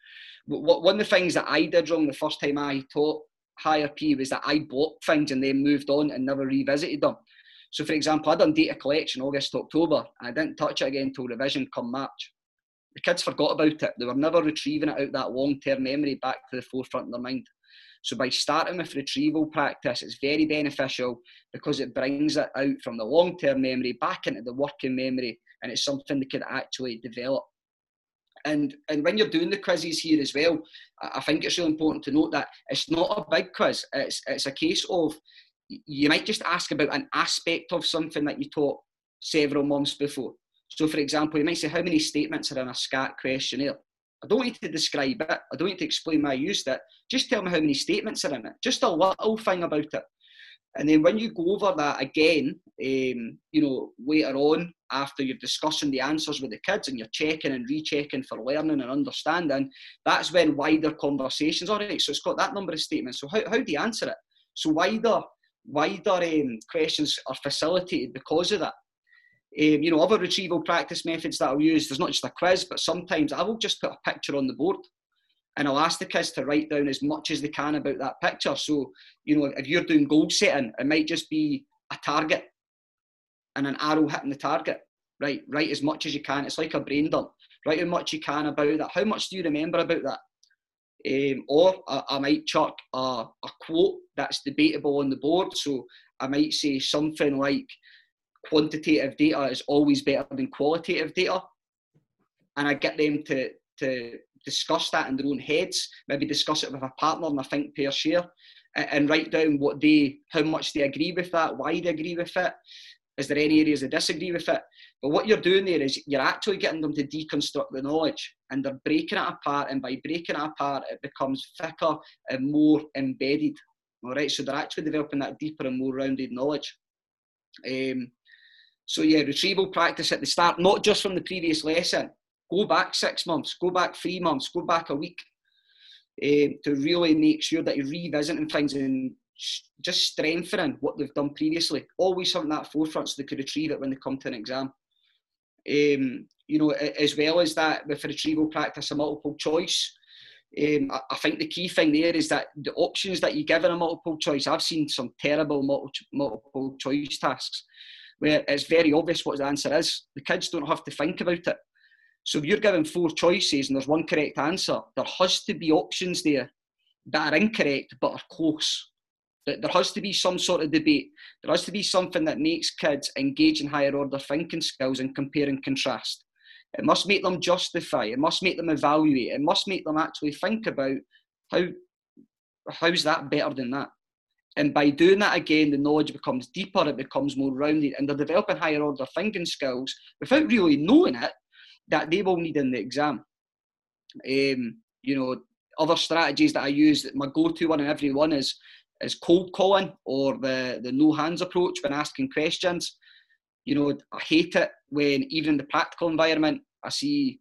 What, one of the things that I did wrong the first time I taught Higher P was that I blocked things and then moved on and never revisited them. So, for example, I done data collection August, October, and I didn't touch it again until revision come March. The kids forgot about it. They were never retrieving it out that long-term memory back to the forefront of their mind. So by starting with retrieval practice, it's very beneficial because it brings it out from the long-term memory back into the working memory, and it's something they could actually develop. And, and when you're doing the quizzes here as well, I think it's really important to note that it's not a big quiz. It's, it's a case of... you might just ask about an aspect of something that you taught several months before. So, for example, you might say, how many statements are in a SCAT questionnaire? I don't need to describe it. I don't need to explain why I used it. Just tell me how many statements are in it. Just a little thing about it. And then when you go over that again, um, you know, later on, after you're discussing the answers with the kids and you're checking and rechecking for learning and understanding, that's when wider conversations are. All right, so it's got that number of statements. So how, how do you answer it? So wider... wider um, questions are facilitated because of that. Um, you know, other retrieval practice methods that I'll use, there's not just a quiz, but sometimes I will just put a picture on the board and I'll ask the kids to write down as much as they can about that picture. So, you know, if you're doing goal setting, it might just be a target and an arrow hitting the target. Right, write as much as you can. It's like a brain dump. Write as much as you can about that. How much do you remember about that? Um, or I, I might chuck a, a quote that's debatable on the board. So I might say something like quantitative data is always better than qualitative data. And I get them to, to discuss that in their own heads, maybe discuss it with a partner and a think, pair, share, and, and write down what they, how much they agree with that, why they agree with it. Is there any areas they disagree with it? But what you're doing there is you're actually getting them to deconstruct the knowledge, and they're breaking it apart, and by breaking it apart, it becomes thicker and more embedded. All right, so they're actually developing that deeper and more rounded knowledge. Um, so yeah, retrieval practice at the start, not just from the previous lesson. Go back six months, go back three months, go back a week um, to really make sure that you're revisiting things and just strengthening what they've done previously, always having that forefront so they could retrieve it when they come to an exam. Um, you know, as well as that, with retrieval practice, a multiple choice, um, I, I think the key thing there is that the options that you give in a multiple choice, I've seen some terrible multi multiple choice tasks where it's very obvious what the answer is. The kids don't have to think about it. So if you're given four choices and there's one correct answer, there has to be options there that are incorrect but are close. There has to be some sort of debate. There has to be something that makes kids engage in higher order thinking skills and compare and contrast. It must make them justify. It must make them evaluate. It must make them actually think about how, how's that better than that? And by doing that again, the knowledge becomes deeper. It becomes more rounded. And they're developing higher order thinking skills without really knowing it that they will need in the exam. Um, you know, other strategies that I use, that my go-to one in every one is is cold calling, or the, the no hands approach when asking questions. You know, I hate it when, even in the practical environment, I see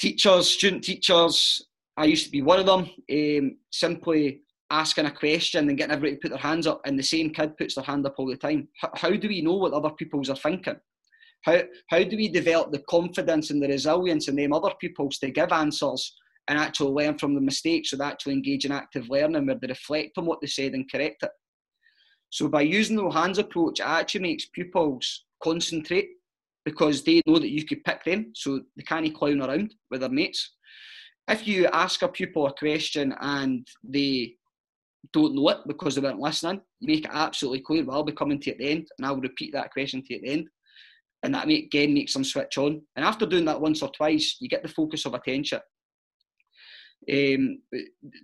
teachers, student teachers, I used to be one of them, um, simply asking a question and getting everybody to put their hands up, and the same kid puts their hand up all the time. How, how do we know what other people's are thinking? How, how do we develop the confidence and the resilience in them other people's to give answers and actually learn from the mistakes, so they actually engage in active learning where they reflect on what they said and correct it? So by using the no hands approach, it actually makes pupils concentrate because they know that you could pick them, so they can't clown around with their mates. If you ask a pupil a question and they don't know it because they weren't listening, make it absolutely clear. Well, I'll be coming to you at the end, and I'll repeat that question to you at the end. And that again makes them switch on. And after doing that once or twice, you get the focus of attention. Um,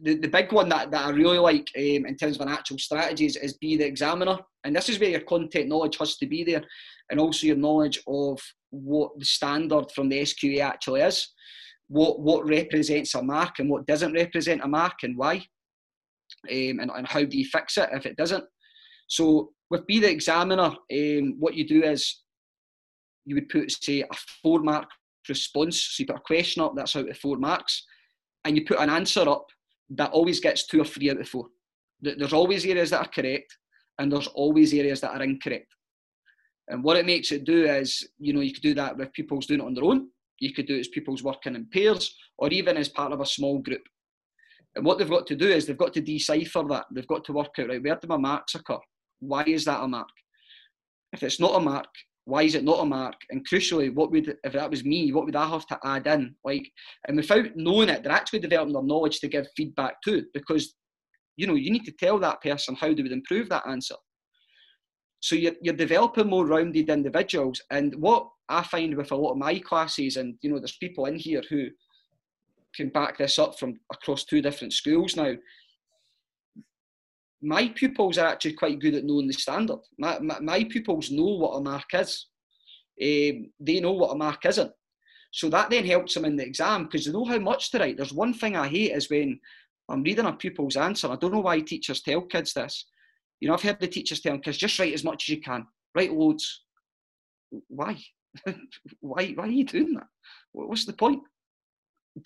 the, the big one that, that I really like um, in terms of an actual strategy is, is be the examiner. And this is where your content knowledge has to be there, and also your knowledge of what the standard from the S Q A actually is, what, what represents a mark and what doesn't represent a mark and why, um, and, and how do you fix it if it doesn't. So with be the examiner, um, what you do is you would put, say, a four mark response. So you put a question up that's out of four marks, and you put an answer up that always gets two or three out of four. There's always areas that are correct, and there's always areas that are incorrect. And what it makes it do is, you know, you could do that with pupils doing it on their own, you could do it as pupils working in pairs, or even as part of a small group. And what they've got to do is they've got to decipher that. They've got to work out, right, where do my marks occur? Why is that a mark? If it's not a mark, why is it not a mark? And crucially, what would, if that was me, what would I have to add in? Like, and without knowing it, they're actually developing their knowledge to give feedback to, because, you know, you need to tell that person how they would improve that answer. So you're, you're developing more rounded individuals. And what I find with a lot of my classes, and, you know, there's people in here who can back this up from across two different schools now, my pupils are actually quite good at knowing the standard. My, my, my pupils know what a mark is. Um, they know what a mark isn't. So that then helps them in the exam, because they know how much to write. There's one thing I hate is when I'm reading a pupil's answer. I don't know why teachers tell kids this. You know, I've heard the teachers tell kids, just write as much as you can. Write loads. Why? why, why are you doing that? What's the point?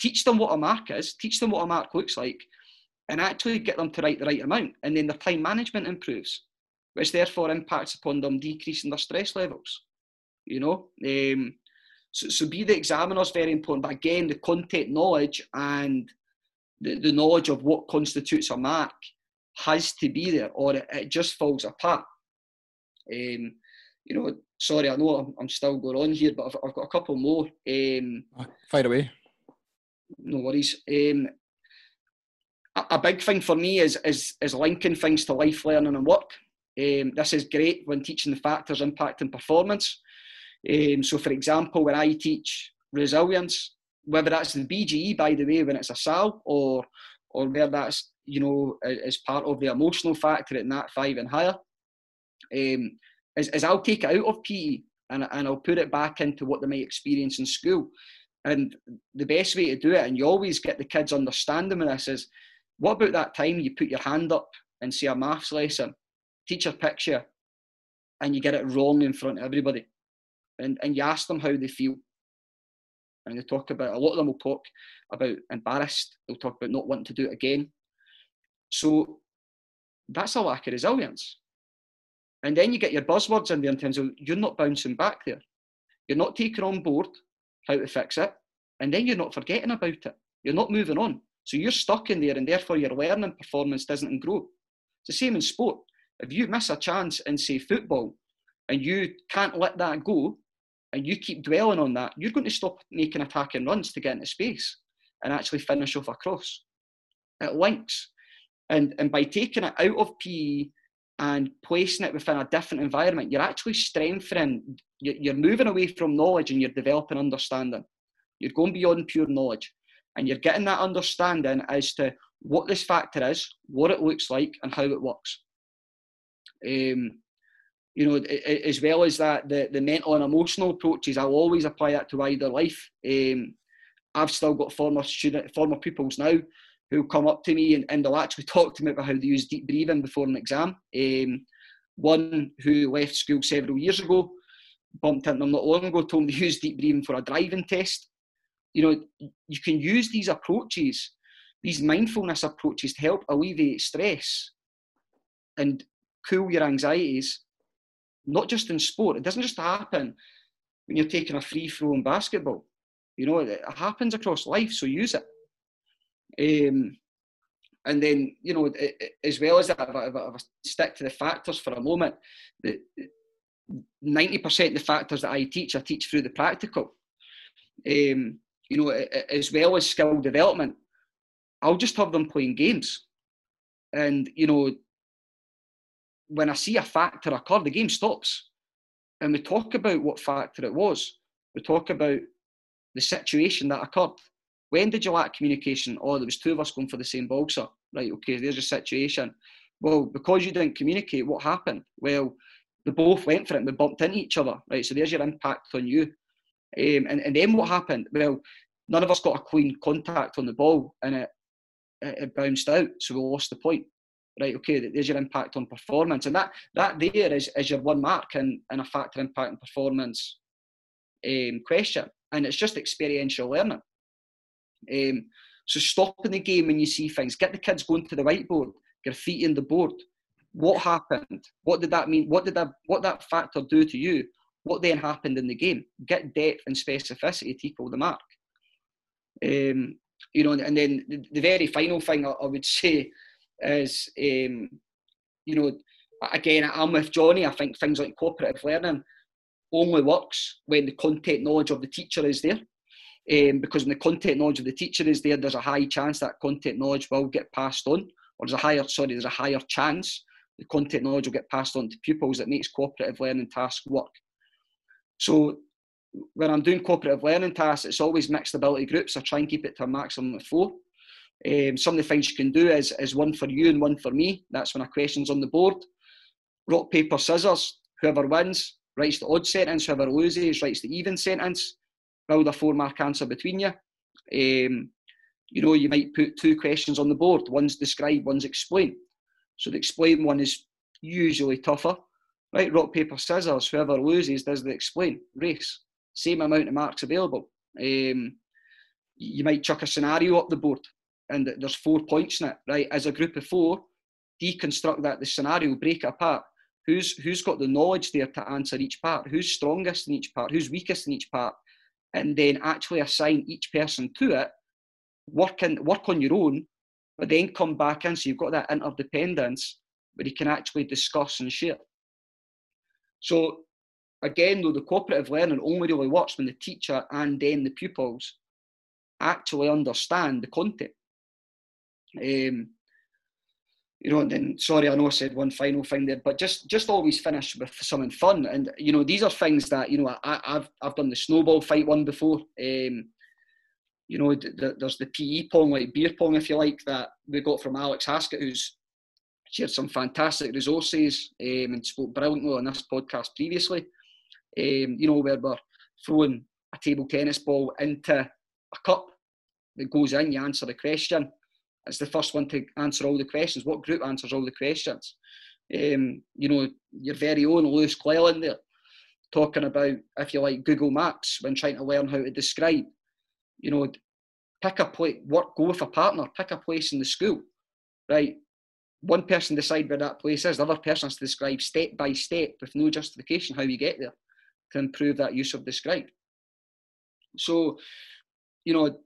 Teach them what a mark is. Teach them what a mark looks like, and actually get them to write the right amount, and then their time management improves, which therefore impacts upon them decreasing their stress levels, you know. Um, so, so be the examiner is very important, but again, the content knowledge and the, the knowledge of what constitutes a mark has to be there, or it, it just falls apart. Um, you know, sorry, I know I'm, I'm still going on here, but I've, I've got a couple more. Um, Fire away. No worries. Um, A big thing for me is, is, is linking things to life, learning and work. Um, this is great when teaching the factors impacting performance. Um, so for example, when I teach resilience, whether that's the B G E, by the way, when it's a S A L, or or where that's, you know, as part of the emotional factor at Nat five and higher, um, is, is I'll take it out of P E and, and I'll put it back into what they might experience in school. And the best way to do it, and you always get the kids understanding with this, is what about that time you put your hand up and say a maths lesson, teacher picks you, and you get it wrong in front of everybody, and, and you ask them how they feel, and they talk about, a lot of them will talk about embarrassed, they'll talk about not wanting to do it again. So that's a lack of resilience. And then you get your buzzwords in there in terms of you're not bouncing back there, you're not taking on board how to fix it, and then you're not forgetting about it, you're not moving on. So you're stuck in there, and therefore your learning performance doesn't grow. It's the same in sport. If you miss a chance in, say, football, and you can't let that go, and you keep dwelling on that, you're going to stop making attacking runs to get into space and actually finish off a cross. It links. And, and by taking it out of P E and placing it within a different environment, you're actually strengthening, you're moving away from knowledge and you're developing understanding. You're going beyond pure knowledge. And you're getting that understanding as to what this factor is, what it looks like, and how it works. Um, you know, as well as that, the, the mental and emotional approaches, I'll always apply that to wider life. Um, I've still got former student, former pupils now who come up to me and, and they'll actually talk to me about how they use deep breathing before an exam. Um, one who left school several years ago, bumped into them not long ago, told me to use deep breathing for a driving test. You know, you can use these approaches, these mindfulness approaches, to help alleviate stress and cool your anxieties, not just in sport. It doesn't just happen when you're taking a free throw in basketball. You know, it happens across life, so use it. Um, and then, you know, as well as that, if I, if I stick to the factors for a moment, the ninety percent of the factors that I teach, I teach through the practical. Um, You know, as well as skill development, I'll just have them playing games. And, you know, when I see a factor occur, the game stops. And we talk about what factor it was. We talk about the situation that occurred. When did you lack communication? Oh, there was two of us going for the same ball, sir. Right, okay, there's your situation. Well, because you didn't communicate, what happened? Well, they both went for it and we bumped into each other. Right, so there's your impact on you. Um, and, and then what happened? Well, none of us got a clean contact on the ball and it, it, it bounced out, so we lost the point. Right, okay, there's your impact on performance. And that, that there is, is your one mark in, in a factor impact and performance um, question. And it's just experiential learning. Um, so stopping the game when you see things. Get the kids going to the whiteboard, graffitiing the board. What happened? What did that mean? What did that, what did that factor do to you? What then happened in the game? Get depth and specificity to equal the mark. Um, you know, and then the, the very final thing I, I would say is, um, you know, again, I'm with Jonny. I think things like cooperative learning only works when the content knowledge of the teacher is there. Um, because when the content knowledge of the teacher is there, there's a high chance that content knowledge will get passed on, or there's a higher, sorry, there's a higher chance the content knowledge will get passed on to pupils. That makes cooperative learning tasks work. So when I'm doing cooperative learning tasks, it's always mixed ability groups. I try and keep it to a maximum of four. Um, some of the things you can do is, is one for you and one for me. That's when a question's on the board. Rock, paper, scissors. Whoever wins writes the odd sentence. Whoever loses writes the even sentence. Build a four-mark answer between you. Um, you know, you might put two questions on the board. One's describe, one's explain. So the explain one is usually tougher. Right, rock, paper, scissors. Whoever loses does the explain race. Same amount of marks available. Um, you might chuck a scenario up the board and there's four points in it. Right, as a group of four, deconstruct that, the scenario, break it apart. Who's, who's got the knowledge there to answer each part? Who's strongest in each part? Who's weakest in each part? And then actually assign each person to it, work, in, work on your own, but then come back in. So you've got that interdependence where you can actually discuss and share. So again, though, the cooperative learning only really works when the teacher and then the pupils actually understand the content. Um, you know, and then, sorry, I know I said one final thing there, but just just always finish with something fun. And, you know, these are things that, you know, I, I've I've done the snowball fight one before. Um, you know, the, there's the P E pong, like beer pong, if you like, that we got from Alex Haskett, who's shared some fantastic resources um, and spoke brilliantly on this podcast previously. Um, you know, where we're throwing a table tennis ball into a cup that goes in, you answer the question. It's the first one to answer all the questions. What group answers all the questions? Um, you know, your very own Lewis Cleland there, talking about, if you like, Google Maps when trying to learn how to describe. You know, pick a place, work, go with a partner, pick a place in the school, right? One person decide where that place is, the other person has to describe step by step with no justification how you get there to improve that use of describe. So, you know,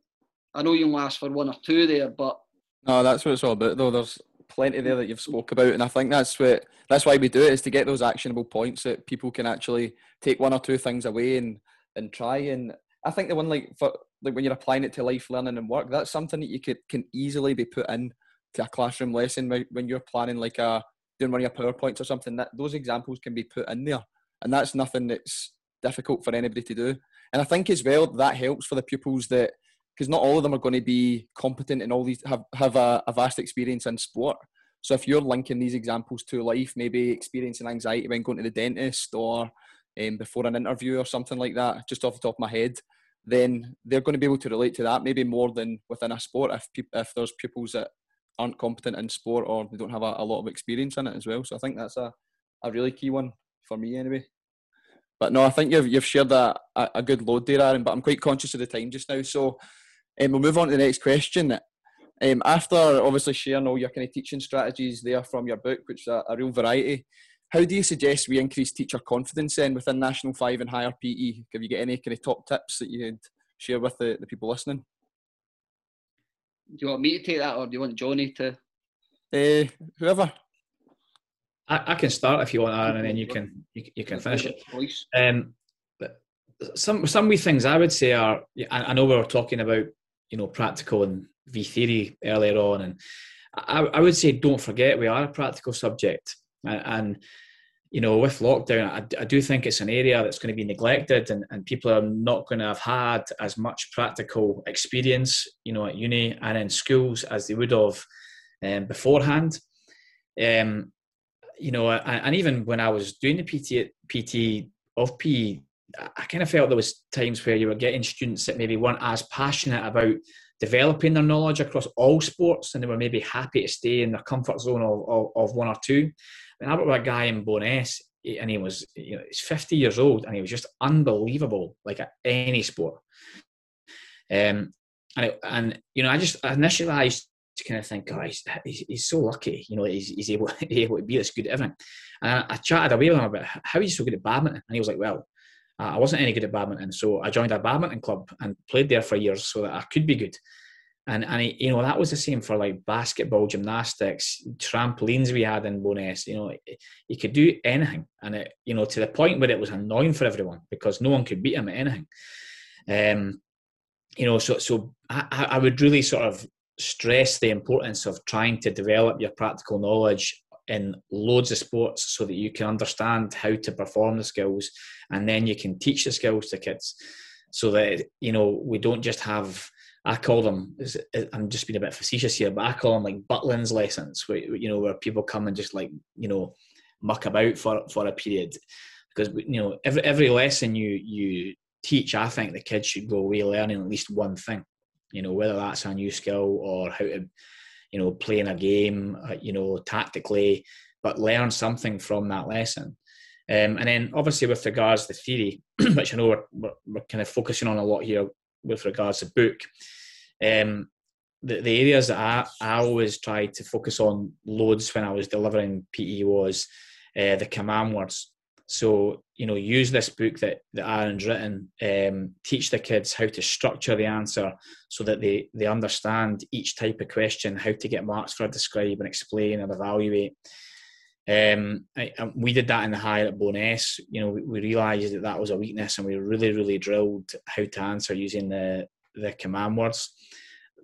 I know you can last for one or two there, but no, that's what it's all about, though. There's plenty there that you've spoke about, and I think that's what that's why we do it, is to get those actionable points that people can actually take one or two things away and and try. And I think the one, like, for, like when you're applying it to life, learning and work, that's something that you could can easily be put in to a classroom lesson when you're planning, like, a doing one of your PowerPoints or something. That those examples can be put in there, and that's nothing that's difficult for anybody to do. And I think as well that helps for the pupils that. Because not all of them are going to be competent and all these have, have a, a vast experience in sport. So if you're linking these examples to life, maybe experiencing anxiety when going to the dentist or um, before an interview or something like that, just off the top of my head, then they're going to be able to relate to that maybe more than within a sport if, if there's pupils that aren't competent in sport or they don't have a, a lot of experience in it as well. So I think that's a, a really key one for me anyway. But no, I think you've, you've shared a, a good load there, Aaron, but I'm quite conscious of the time just now. So... Um, we'll move on to the next question. Um, after obviously sharing all your kind of teaching strategies there from your book, which is a, a real variety, how do you suggest we increase teacher confidence then within National five and Higher P E? Have you got any kind of top tips that you'd share with the, the people listening? Do you want me to take that, or do you want Jonny to? Uh, whoever. I, I can start if you want, Aaron, and then you can you, you can finish it. Um, some some wee things I would say are, I, I know we were talking about, you know, practical and V theory earlier on, and I, I would say don't forget we are a practical subject, and, and you know, with lockdown, I, I do think it's an area that's going to be neglected, and, and people are not going to have had as much practical experience, you know, at uni and in schools as they would have um, beforehand. Um, you know, and, and even when I was doing the P T, P T of P E, I kind of felt there was times where you were getting students that maybe weren't as passionate about developing their knowledge across all sports, and they were maybe happy to stay in their comfort zone of, of, of one or two. And I worked with a guy in Bo'ness, and he was, you know, he's fifty years old, and he was just unbelievable, like at any sport. Um, and it, and you know, I just initially I used to kind of think, oh, he's, he's, he's so lucky, you know, he's, he's able able to be this good at everything. And I, I chatted away with him about how he's so good at badminton, and he was like, well, I wasn't any good at badminton, so I joined a badminton club and played there for years so that I could be good. And, and he, you know, that was the same for like basketball, gymnastics, trampolines we had in Bo'ness. You know, he could do anything. And, it, you know, to the point where it was annoying for everyone because no one could beat him at anything. Um, you know, so so I, I would really sort of stress the importance of trying to develop your practical knowledge in loads of sports so that you can understand how to perform the skills, and then you can teach the skills to kids so that, you know, we don't just have, I call them, I'm just being a bit facetious here, but I call them like Butlins lessons, where, you know, where people come and just like, you know, muck about for, for a period. Because, you know, every every lesson you you teach, I think the kids should go away learning at least one thing, you know, whether that's a new skill or how to, you know, playing a game, you know, tactically, but learn something from that lesson. Um, and then obviously with regards to the theory, which I know we're, we're, we're kind of focusing on a lot here with regards to book, um, the, the areas that I, I always tried to focus on loads when I was delivering P E was uh, the command words. So, you know, use this book that, that Aaron's written, um, teach the kids how to structure the answer so that they, they understand each type of question, how to get marks for a describe and explain and evaluate. Um, I, I, we did that in the Higher at Bo'ness. You know, we, we realised that that was a weakness, and we really, really drilled how to answer using the, the command words.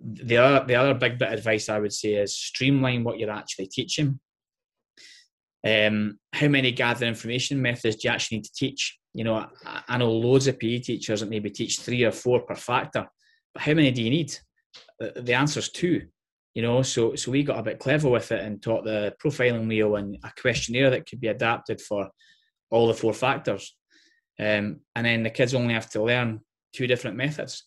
The other, the other big bit of advice I would say is streamline what you're actually teaching. Um, how many gather information methods do you actually need to teach? You know, I, I know loads of P E teachers that maybe teach three or four per factor, but how many do you need? The, the answer's two, you know, so so we got a bit clever with it and taught the profiling wheel and a questionnaire that could be adapted for all the four factors. Um, and then the kids only have to learn two different methods.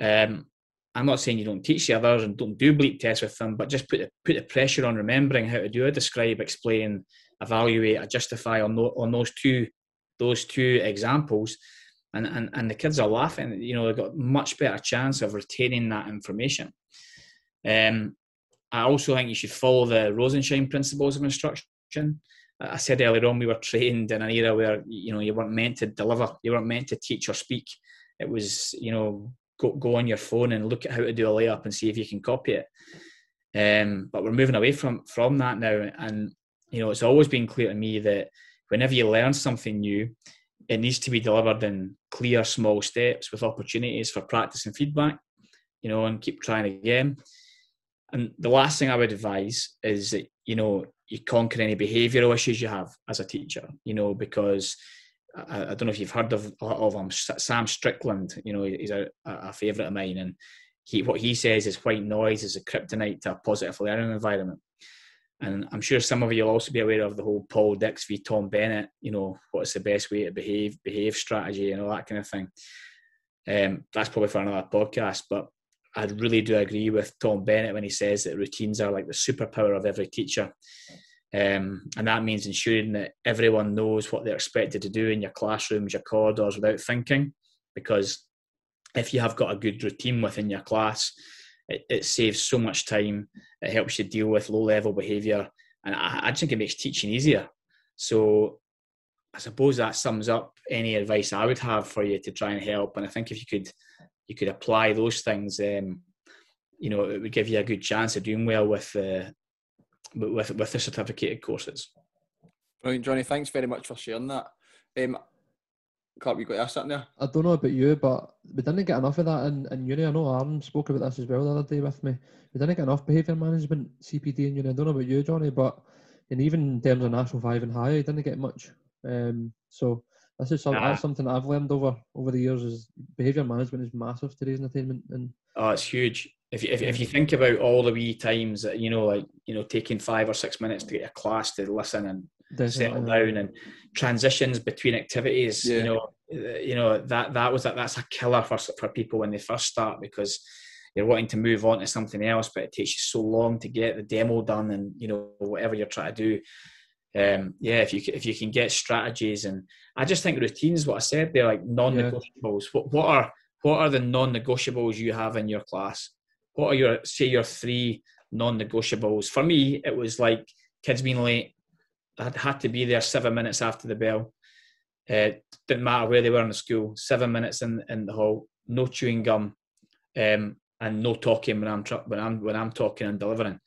Um, I'm not saying you don't teach the others and don't do bleep tests with them, but just put the, put the pressure on remembering how to do a describe, explain, evaluate, or justify on, the, on those two those two examples, and, and and the kids are laughing. You know, they've got much better chance of retaining that information. Um, I also think you should follow the Rosenshine principles of instruction. I said earlier on we were trained in an era where, you know, you weren't meant to deliver, you weren't meant to teach or speak. It was, you know, Go, go on your phone and look at how to do a layup and see if you can copy it. Um, but we're moving away from, from that now. And, you know, it's always been clear to me that whenever you learn something new, it needs to be delivered in clear, small steps with opportunities for practice and feedback, you know, and keep trying again. And the last thing I would advise is that, you know, you conquer any behavioural issues you have as a teacher, you know, because I don't know if you've heard of, of him, Sam Strickland. You know, he's a, a favourite of mine, and he, what he says is white noise is a kryptonite to a positive learning environment. And I'm sure some of you will also be aware of the whole Paul Dix v Tom Bennett, you know, what's the best way to behave, behave strategy and all that kind of thing. Um, that's probably for another podcast, but I really do agree with Tom Bennett when he says that routines are like the superpower of every teacher. Um, and that means ensuring that everyone knows what they're expected to do in your classrooms, your corridors, without thinking. Because if you have got a good routine within your class, it, it saves so much time. It helps you deal with low-level behaviour. And I, I just think it makes teaching easier. So I suppose that sums up any advice I would have for you to try and help. And I think if you could you could apply those things, um, you know, it would give you a good chance of doing well with uh, with with the certificated courses. Brilliant, Jonny. Thanks very much for sharing that. Um, Clark, you got that sitting there? I don't know about you, but we didn't get enough of that in, in uni. I know Aaron spoke about this as well the other day with me. We didn't get enough behaviour management, C P D in uni. I don't know about you, Johnny, but and even in terms of National five and higher, you didn't get much. Um, so this is some, nah. that's something I've learned over over the years, is behaviour management is massive to raising attainment. And oh, it's huge. If you, if, if you think about all the wee times that, you know, like, you know, taking five or six minutes to get a class to listen and Definitely. settle down, and transitions between activities, yeah. you know, you know, that, that was, that, that's a killer for, for people when they first start, because you're wanting to move on to something else, but it takes you so long to get the demo done and, you know, whatever you're trying to do. Um, yeah, if you if you can get strategies, and I just think routines, what I said, they're like non-negotiables. Yeah. What, what are, what are the non-negotiables you have in your class? What are your, say, your three non-negotiables? For me, it was like kids being late. I had to be there seven minutes after the bell. Uh, didn't matter where they were in the school. Seven minutes in, in the hall. No chewing gum, um, and no talking when I'm when I'm when I'm talking and delivering.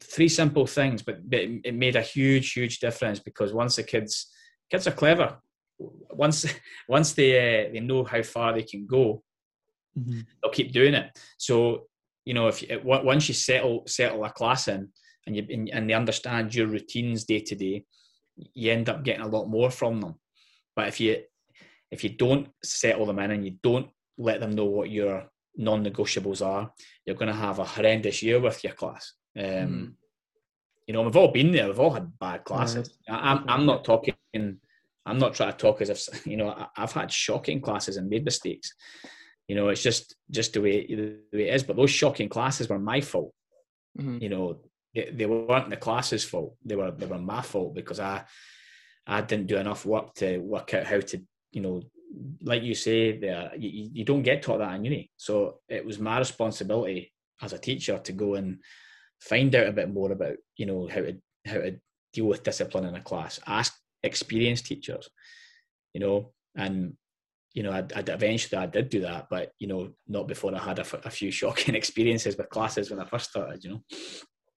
Three simple things, but it made a huge, huge difference, because once the kids kids are clever. Once once they uh, they know how far they can go, mm-hmm. they'll keep doing it. So, you know, if you, once you settle settle a class in, and you and, and they understand your routines day to day, you end up getting a lot more from them. But if you if you don't settle them in, and you don't let them know what your non-negotiables are, you're going to have a horrendous year with your class. Um, mm. You know, we've all been there. We've all had bad classes. Right. I, I'm I'm not talking. I'm not trying to talk as if, you know, I, I've had shocking classes and made mistakes. You know, it's just just the way, the way it is. But those shocking classes were my fault. Mm-hmm. You know, they, they weren't the class's fault. They were they were my fault, because I I didn't do enough work to work out how to, you know, like you say, there you, you don't get taught that in uni. So it was my responsibility as a teacher to go and find out a bit more about, you know, how to how to deal with discipline in a class. Ask experienced teachers, you know, and. You know, I, I eventually I did do that, but, you know, not before I had a, f- a few shocking experiences with classes when I first started, you know.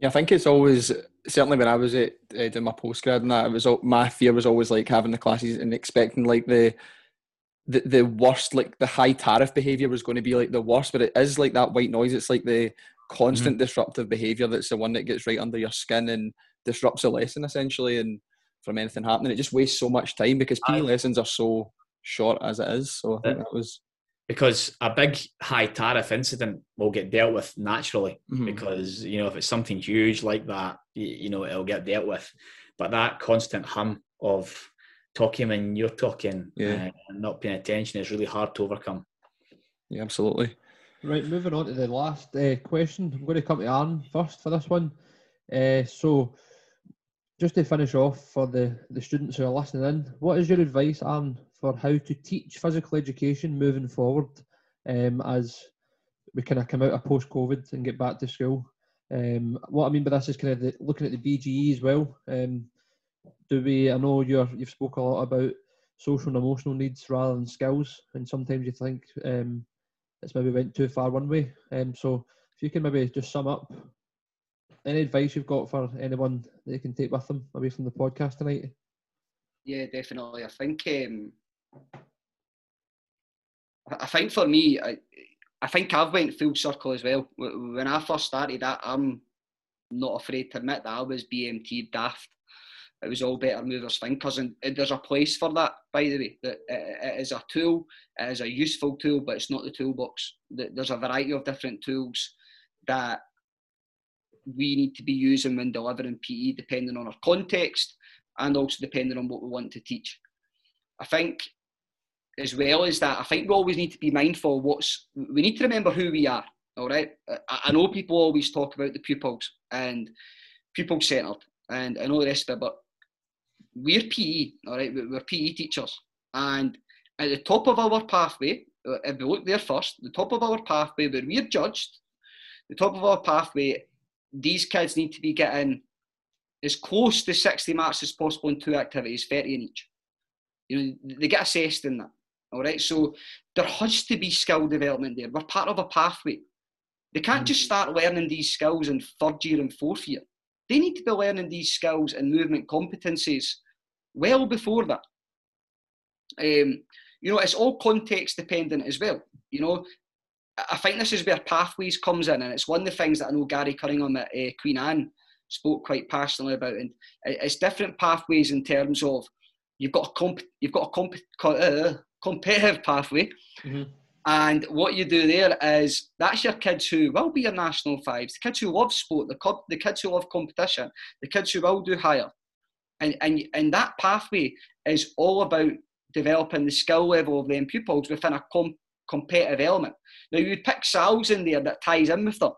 Yeah, I think it's always, certainly when I was at, uh, doing my postgrad and that, it was all, my fear was always like having the classes and expecting like the, the, the worst, like the high tariff behaviour was going to be like the worst, but it is like that white noise. It's like the constant mm-hmm. disruptive behaviour that's the one that gets right under your skin and disrupts a lesson essentially, and from anything happening, it just wastes so much time, because P E lessons are so short as it is. So I think that was because a big high tariff incident will get dealt with naturally, mm-hmm. because, you know, if it's something huge like that, you know, it'll get dealt with. But that constant hum of talking when you're talking yeah. and not paying attention is really hard to overcome. Yeah, absolutely. Right, moving on to the last uh, question. I'm going to come to Aaron first for this one. Uh, so just to finish off for the, the students who are listening in, what is your advice, Aaron, for how to teach physical education moving forward, um, as we kind of come out of post-COVID and get back to school? Um, what I mean by this is kind of the, looking at the B G E as well. Um, do we? I know you're, you've spoken a lot about social and emotional needs rather than skills, and sometimes you think um, it's maybe went too far one way. Um, so if you can maybe just sum up any advice you've got for anyone that you can take with them away from the podcast tonight. Yeah, definitely. I think. Um... I think for me, I, I think I've went full circle as well. When I first started, I, I'm not afraid to admit that I was B M T daft. It was all better movers, thinkers, and there's a place for that, by the way. That it is a tool, it is a useful tool, but it's not the toolbox. There's a variety of different tools that we need to be using when delivering P E, depending on our context and also depending on what we want to teach. I think, as well as that, I think we always need to be mindful of what's, we need to remember who we are, all right? I, I know people always talk about the pupils and pupil-centred and, and all the rest of it, but we're P E, all right? We're P E teachers. And at the top of our pathway, if we look there first, the top of our pathway where we're judged, the top of our pathway, these kids need to be getting as close to sixty marks as possible in two activities, thirty in each. You know, they get assessed in that, all right? So there has to be skill development there. We're part of a pathway. They can't just start learning these skills in third year and fourth year. They need to be learning these skills and movement competencies well before that. Um, you know, it's all context dependent as well. You know, I think this is where pathways comes in, and it's one of the things that I know Gary Cunningham at uh, Queen Anne spoke quite passionately about, and it's different pathways in terms of you've got a comp you've got a comp uh, competitive pathway, mm-hmm. and what you do there is that's your kids who will be your national fives, the kids who love sport, the the kids who love competition, the kids who will do higher, and and and that pathway is all about developing the skill level of them pupils within a comp competitive element. Now you pick SALs in there that ties in with them,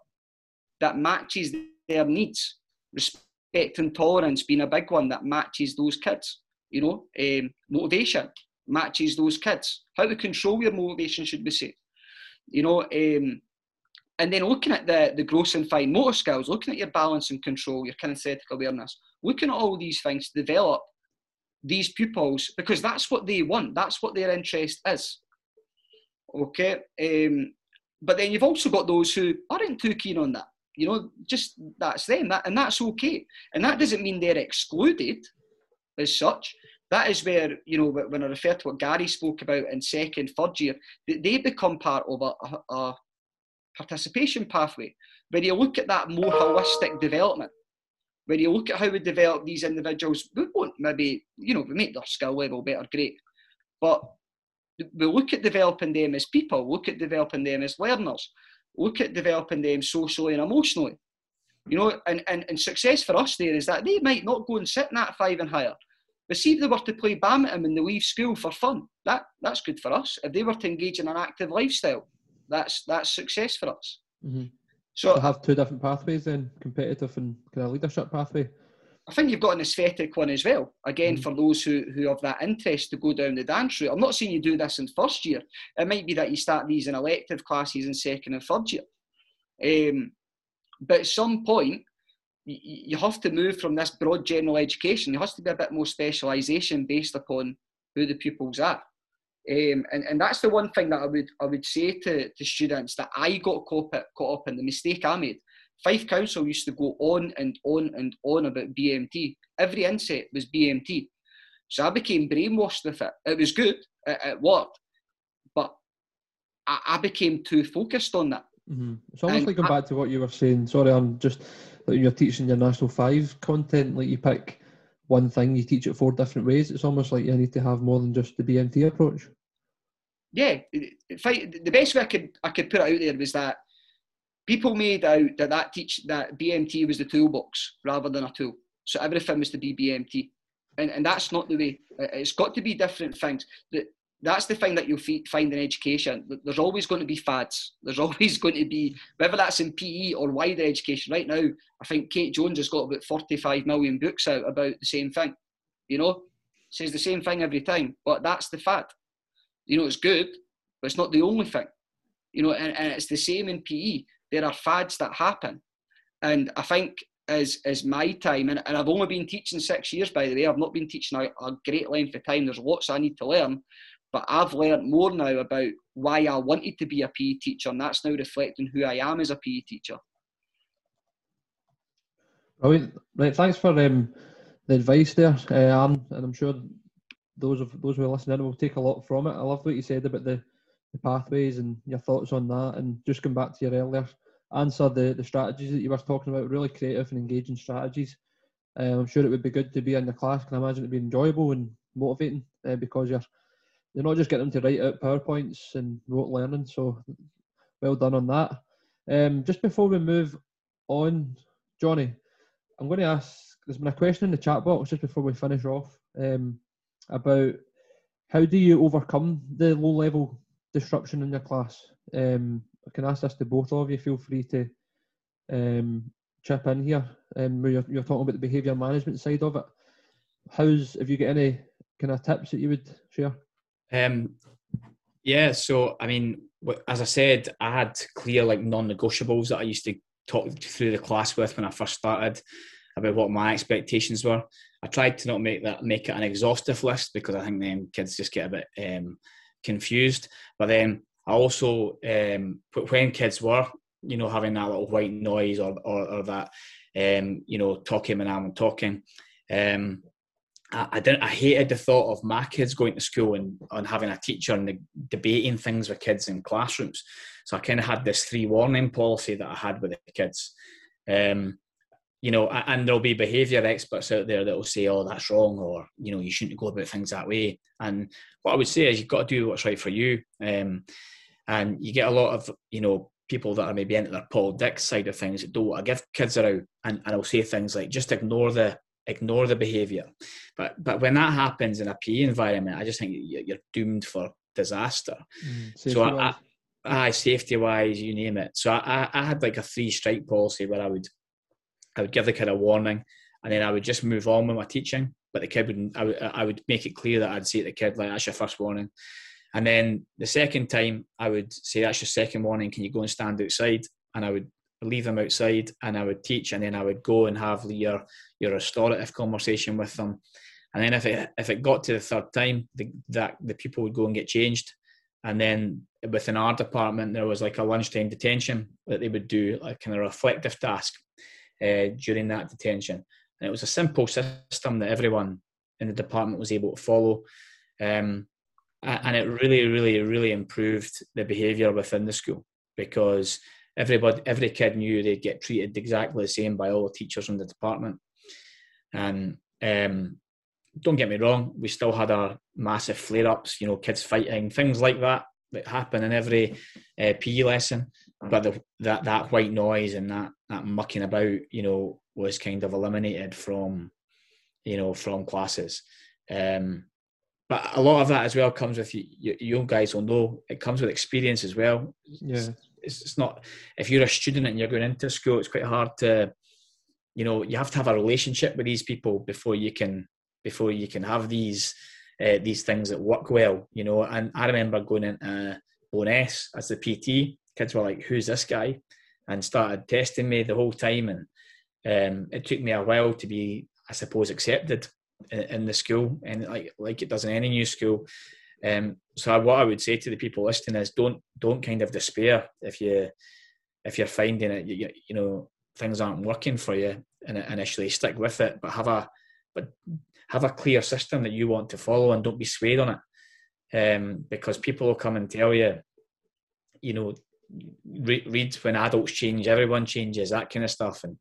that matches their needs. Respect and tolerance being a big one that matches those kids. You know, um, motivation matches those kids. How to control your motivation, should we say? You know, um, and then looking at the the gross and fine motor skills, looking at your balance and control, your kinesthetic awareness, looking at all these things to develop these pupils, because that's what they want. That's what their interest is. Okay, um, but then you've also got those who aren't too keen on that. You know, just that's them, that, and that's okay. And that doesn't mean they're excluded as such. That is where, you know, when I refer to what Gary spoke about in second, third year, they become part of a, a participation pathway, where you look at that more holistic development, where you look at how we develop these individuals. We won't maybe, you know, we make their skill level better, great, but we look at developing them as people, look at developing them as learners, look at developing them socially and emotionally. You know, and, and, and success for us there is that they might not go and sit in that five and higher. But see, if they were to play badminton and they leave school for fun, that, that's good for us. If they were to engage in an active lifestyle, that's that's success for us. Mm-hmm. So I have two different pathways then, competitive and kind of leadership pathway. I think you've got an aesthetic one as well. Again, mm-hmm. for those who, who have that interest to go down the dance route. I'm not saying you do this in first year. It might be that you start these in elective classes in second and third year. Um, but at some point, you, you have to move from this broad general education. There has to be a bit more specialisation based upon who the pupils are. Um, and, and that's the one thing that I would I would say to, to students that I got caught up, caught up in, the mistake I made. Fife Council used to go on and on and on about B M T. Every inset was B M T. So I became brainwashed with it. It was good, it, it worked, but I, I became too focused on that. Mm-hmm. It's almost and like going I, back to what you were saying. Sorry, I'm just, like you're teaching your National five content, like you pick one thing, you teach it four different ways. It's almost like you need to have more than just the B M T approach. Yeah, the best way I could, I could put it out there was that people made out that that teach that B M T was the toolbox rather than a tool. So everything was to be B M T, and and that's not the way. It's got to be different things. That that's the thing that you'll find in education. There's always going to be fads. There's always going to be, whether that's in P E or wider education. Right now, I think Kate Jones has got about forty-five million books out about the same thing. You know, says the same thing every time. But that's the fad. You know, it's good, but it's not the only thing. You know, and, and it's the same in P E. There are fads that happen. And I think as, as my time, and, and I've only been teaching six years, by the way, I've not been teaching a, a great length of time. There's lots I need to learn, but I've learned more now about why I wanted to be a P E teacher, and that's now reflecting who I am as a P E teacher. Right, right. Thanks for um, the advice there, uh, Aaron, and I'm sure those of those who are listening in will take a lot from it. I love what you said about the, the pathways and your thoughts on that, and just come back to your earlier answer, the, the strategies that you were talking about, really creative and engaging strategies. Um, I'm sure it would be good to be in the class. Can I imagine it'd be enjoyable and motivating uh, because you're you're not just getting them to write out PowerPoints and rote learning. So well done on that. Um, just before we move on, Jonny, I'm going to ask, there's been a question in the chat box just before we finish off um, about how do you overcome the low level disruption in your class? Um, I can ask this to both of you. Feel free to um, chip in here. Um, you're, you're talking about the behaviour management side of it. How's, have you got any kind of tips that you would share? Um, yeah, so I mean, as I said, I had clear like non-negotiables that I used to talk through the class with when I first started about what my expectations were. I tried to not make that make it an exhaustive list because I think then kids just get a bit um, confused. But then I also, um, when kids were, you know, having that little white noise or or, or that, um, you know, talking when I'm talking, um, I, I didn't. I hated the thought of my kids going to school and, and having a teacher and the, debating things with kids in classrooms. So I kind of had this three warning policy that I had with the kids. Um, you know, and there'll be behaviour experts out there that will say, oh, that's wrong, or, you know, you shouldn't go about things that way. And what I would say is you've got to do what's right for you. Um, and you get a lot of, you know, people that are maybe into their Paul Dix side of things that don't want to give kids around, and, and I'll say things like, just ignore the ignore the behaviour. But but when that happens in a P E environment, I just think you're doomed for disaster. Mm, so I, I, I, safety-wise, you name it. So I, I had like a three-strike policy where I would I would give the kid a warning, and then I would just move on with my teaching. But the kid wouldn't, I, I would make it clear that I'd say to the kid, like, that's your first warning. And then the second time, I would say, that's your second warning, can you go and stand outside? And I would leave them outside and I would teach, and then I would go and have your, your restorative conversation with them. And then if it, if it got to the third time, the, that the pupil would go and get changed. And then within our department, there was like a lunchtime detention that they would do, like kind of reflective task uh, during that detention. And it was a simple system that everyone in the department was able to follow. Um, And it really, really, really improved the behaviour within the school, because everybody, every kid knew they'd get treated exactly the same by all the teachers in the department. And um, don't get me wrong, we still had our massive flare-ups, you know, kids fighting, things like that that happen in every uh, P E lesson. But the, that that white noise and that that mucking about, you know, was kind of eliminated from, you know, from classes. Um, But a lot of that as well comes with, you, you, you guys will know, it comes with experience as well. Yeah. It's, it's, it's not, if you're a student and you're going into school, it's quite hard to, you know, you have to have a relationship with these people before you can, before you can have these, uh, these things that work well, you know. And I remember going into Bo'ness as the P T, kids were like, who's this guy? And started testing me the whole time. And um, it took me a while to be, I suppose, accepted in the school, and like like it does in any new school. Um, so I, what I would say to the people listening is, don't don't kind of despair if you if you're finding it you, you know things aren't working for you initially. Stick with it, but have a but have a clear system that you want to follow, and don't be swayed on it, um, because people will come and tell you, you know, re- read when adults change, everyone changes, that kind of stuff, and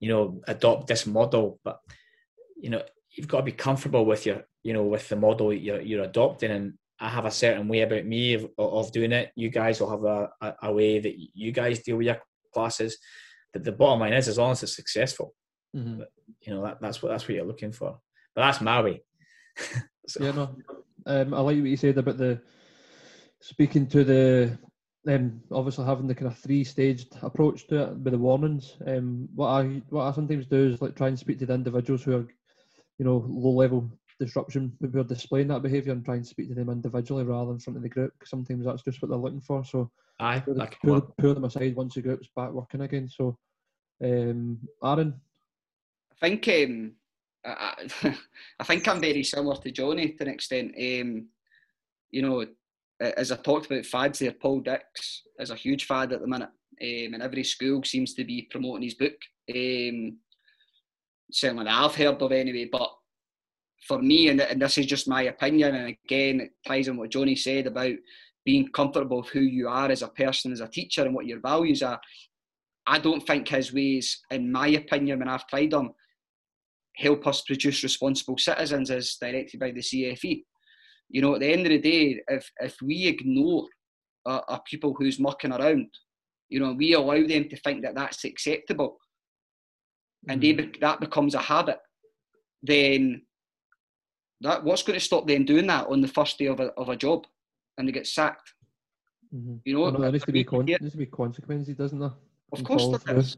you know, adopt this model, but you know. You've got to be comfortable with your, you know, with the model you're, you're adopting. And I have a certain way about me of, of doing it. You guys will have a, a, a way that you guys deal with your classes. That the bottom line is, as long as it's successful, mm-hmm. you know, that, that's what that's what you're looking for. But that's my way. so. Yeah, no, um, I like what you said about the speaking to the, um, obviously having the kind of three-staged approach to it with the warnings. Um, what I what I sometimes do is like try and speak to the individuals who are, you know, low-level disruption, but we're displaying that behaviour and trying to speak to them individually rather than in front of the group. Sometimes that's just what they're looking for. So I pull, pull, pull them aside once the group's back working again. So, um, Aaron? I think um, I, I think I'm very similar to Jonny to an extent. Um, you know, as I talked about fads there, Paul Dix is a huge fad at the minute, um, and every school seems to be promoting his book. Um, certainly that I've heard of anyway, but for me, and, and this is just my opinion, and again, it ties in what Jonny said about being comfortable with who you are as a person, as a teacher, and what your values are. I don't think his ways, in my opinion, when I've tried them, help us produce responsible citizens as directed by the C F E. You know, at the end of the day, if, if we ignore a, a pupil who's mucking around, you know, we allow them to think that that's acceptable, and they be- that becomes a habit, then that what's going to stop them doing that on the first day of a of a job, and they get sacked? Mm-hmm. You know, well, there needs to be con- there needs to be consequences, doesn't there? Of course there is.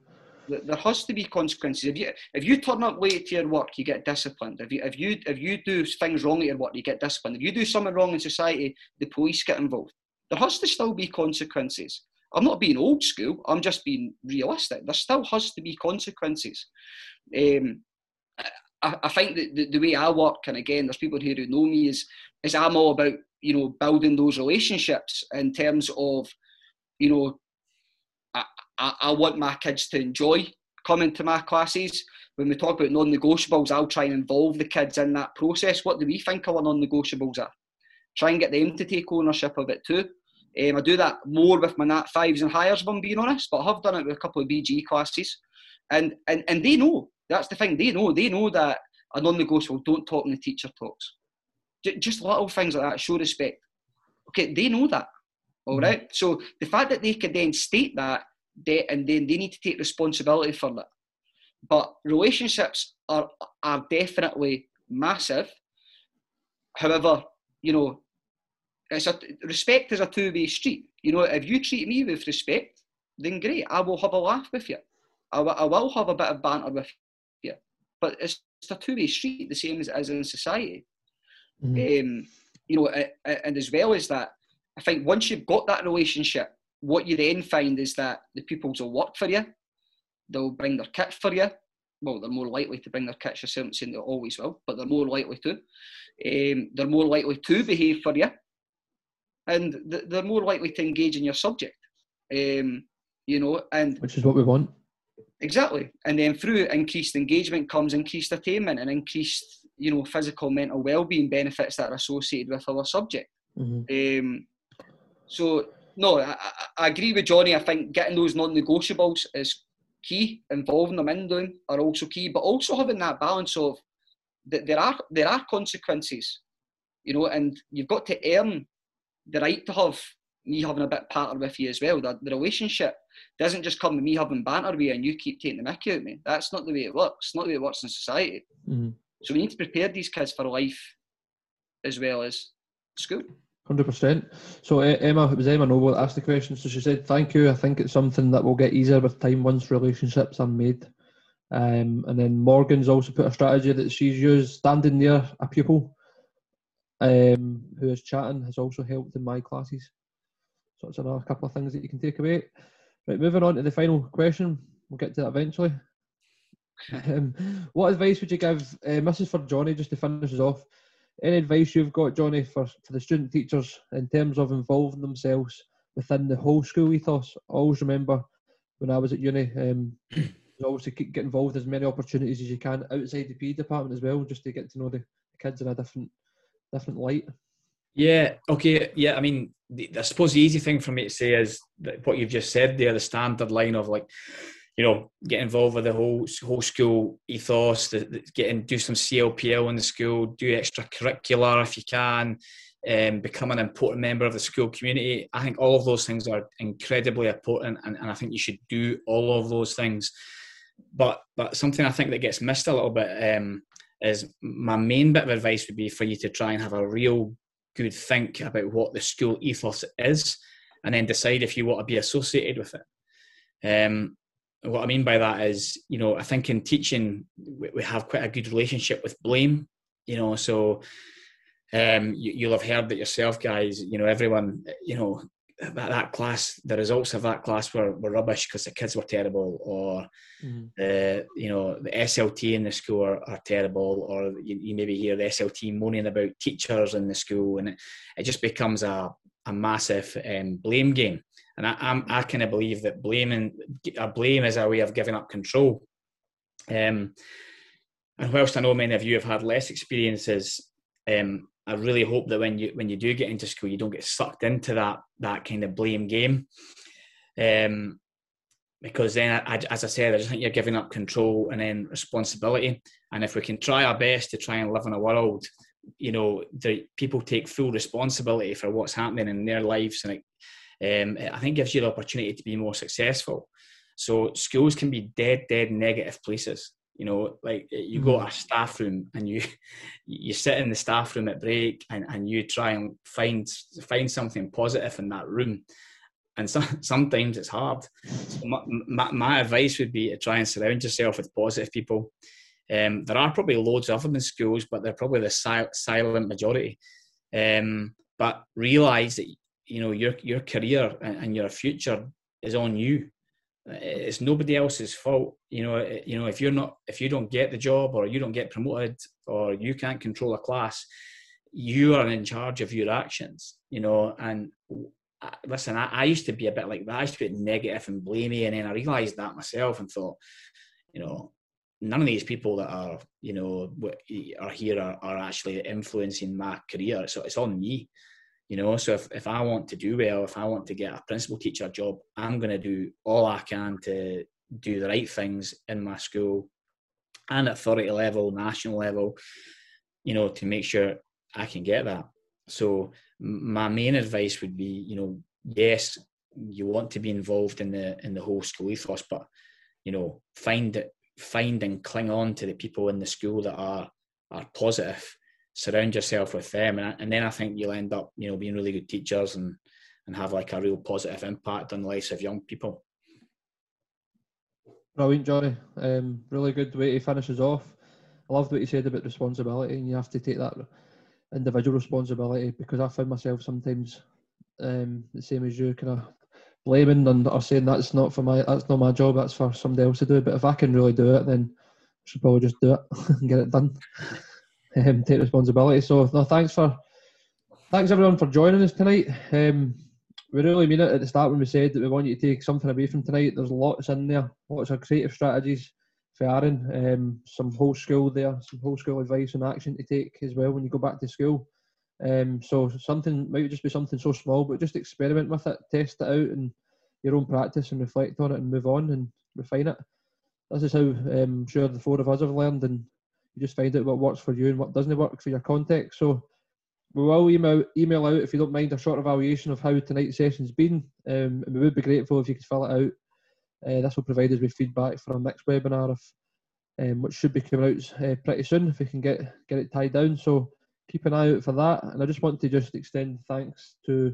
There has to be consequences. If you if you turn up late to your work, you get disciplined. If you if you if you do things wrong at your work, you get disciplined. If you do something wrong in society, the police get involved. There has to still be consequences. I'm not being old school, I'm just being realistic. There still has to be consequences. Um, I, I think that the, the way I work, and again, there's people here who know me, is is I'm all about, you know, building those relationships in terms of, you know, I, I, I want my kids to enjoy coming to my classes, when we talk about non-negotiables, I'll try and involve the kids in that process. What do we think our non-negotiables are? Try and get them to take ownership of it too. Um, I do that more with my Nat fives and Hires, if I'm being honest, but I have done it with a couple of B G E classes. And, and, and they know, that's the thing, they know, they know that a non-negotiable, don't talk when the teacher talks. J just little things like that, show respect. Okay, they know that, all mm-hmm. right? So the fact that they can then state that, they, and then they need to take responsibility for that. But relationships are, are definitely massive. However, you know, it's a, respect is a two-way street. You know, if you treat me with respect, then great, I will have a laugh with you. I, I will have a bit of banter with you. But it's, it's a two-way street, the same as, as in society. Mm-hmm. Um, you know, and as well as that, I think once you've got that relationship, what you then find is that the pupils will work for you. They'll bring their kit for you. Well, they're more likely to bring their kits. I certainly saying they always will, but they're more likely to. Um, they're more likely to behave for you. And th they're more likely to engage in your subject. Um, you know, and... Which is what we want. Exactly. And then through increased engagement comes increased attainment and increased, you know, physical, mental well-being benefits that are associated with our subject. Mm-hmm. um, so, no, I, I agree with Jonny. I think getting those non-negotiables is key. Involving them in them are also key, but also having that balance of that there are, there are consequences, you know, and you've got to earn the right to have me having a bit of patter with you as well. The, the relationship doesn't just come with me having banter with you and you keep taking the mickey out of me. That's not the way it works. It's not the way it works in society. Mm-hmm. So we need to prepare these kids for life as well as school. one hundred percent. So Emma, it was Emma Noble that asked the question. So she said, thank you. I think it's something that will get easier with time once relationships are made. Um, and then Morgan's also put a strategy that she's used. Standing near a pupil um, who is chatting has also helped in my classes. So it's another couple of things that you can take away. Right, moving on to the final question. We'll get to that eventually. Um, what advice would you give, um, this is for Jonny just to finish us off, any advice you've got, Jonny, for, for the student teachers in terms of involving themselves within the whole school ethos? I always remember when I was at uni, um, always to get involved as many opportunities as you can outside the P E department as well, just to get to know the kids in a different different light. Yeah, okay, yeah, I mean, the, I suppose the easy thing for me to say is that what you've just said there, the standard line of like, you know, get involved with the whole whole school ethos, the, the, get in, do some C L P L in the school, do extracurricular if you can, um, become an important member of the school community. I think all of those things are incredibly important, and, and I think you should do all of those things. But, but something I think that gets missed a little bit um, is my main bit of advice would be for you to try and have a real good think about what the school ethos is and then decide if you want to be associated with it. Um, What I mean by that is, you know, I think in teaching, we have quite a good relationship with blame, you know, so um, you, you'll have heard that yourself, guys, you know, everyone, you know, that, that class, the results of that class were, were rubbish because the kids were terrible, or, mm. uh, you know, the S L T in the school are, are terrible, or you, you maybe hear the S L T moaning about teachers in the school, and it, it just becomes a, a massive um, blame game. And I, I'm, I kind of believe that blaming, uh, blame is a way of giving up control. Um, and whilst I know many of you have had less experiences, um, I really hope that when you when you do get into school, you don't get sucked into that that kind of blame game. Um, because then, I, I, as I said, I just think you're giving up control and then responsibility. And if we can try our best to try and live in a world, you know, the people take full responsibility for what's happening in their lives, and it, Um, I think gives you the opportunity to be more successful. So schools can be dead, dead negative places. You know, like you go to a staff room and you you sit in the staff room at break and, and you try and find find something positive in that room. And so, sometimes it's hard. So my, my, my advice would be to try and surround yourself with positive people. Um, there are probably loads of them in schools, but they're probably the si silent majority. Um, but realise that you know, your your career and your future is on you. It's nobody else's fault. You know, you know, if you're not, if you don't get the job or you don't get promoted or you can't control a class, you are in charge of your actions. You know, and I, listen, I, I used to be a bit like that. I used to be negative and blamey, and then I realised that myself and thought, you know, none of these people that are, you know, are here are, are actually influencing my career. So it's on me, you know. So if, if I want to do well, if I want to get a principal teacher job, I'm going to do all I can to do the right things in my school and at authority level, national level, you know, to make sure I can get that. So my main advice would be, you know, yes, you want to be involved in the in the whole school ethos, but, you know, find find and cling on to the people in the school that are are positive. Surround yourself with them, and, and then I think you'll end up, you know, being really good teachers and and have like a real positive impact on the lives of young people. Brilliant, Jonny. Um, really good way to finish us off. I loved what you said about responsibility, and you have to take that individual responsibility, because I find myself sometimes um, the same as you, kind of blaming and or saying that's not for my, that's not my job, that's for somebody else to do. But if I can really do it, then I should probably just do it and get it done. um, take responsibility. So no, thanks for, thanks everyone for joining us tonight. Um, we really mean it at the start when we said that we want you to take something away from tonight. There's lots in there, lots of creative strategies for Aaron, um, some whole school there, some whole school advice and action to take as well when you go back to school. Um, so something might just be something so small, but just experiment with it, test it out in your own practice and reflect on it and move on and refine it. This is how um, sure the four of us have learned, and you just find out what works for you and what doesn't work for your context. So we will email, email out, if you don't mind, a short evaluation of how tonight's session's been, um, and we would be grateful if you could fill it out. Uh, this will provide us with feedback for our next webinar, if, um, which should be coming out uh, pretty soon if we can get get it tied down. So keep an eye out for that. And I just want to just extend thanks to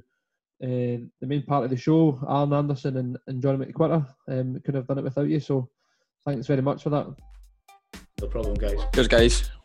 uh, the main part of the show, Aaron Anderson and, and Jonny MacWhirter. Um, couldn't have done it without you, so thanks very much for that. No problem, guys. Cheers, guys.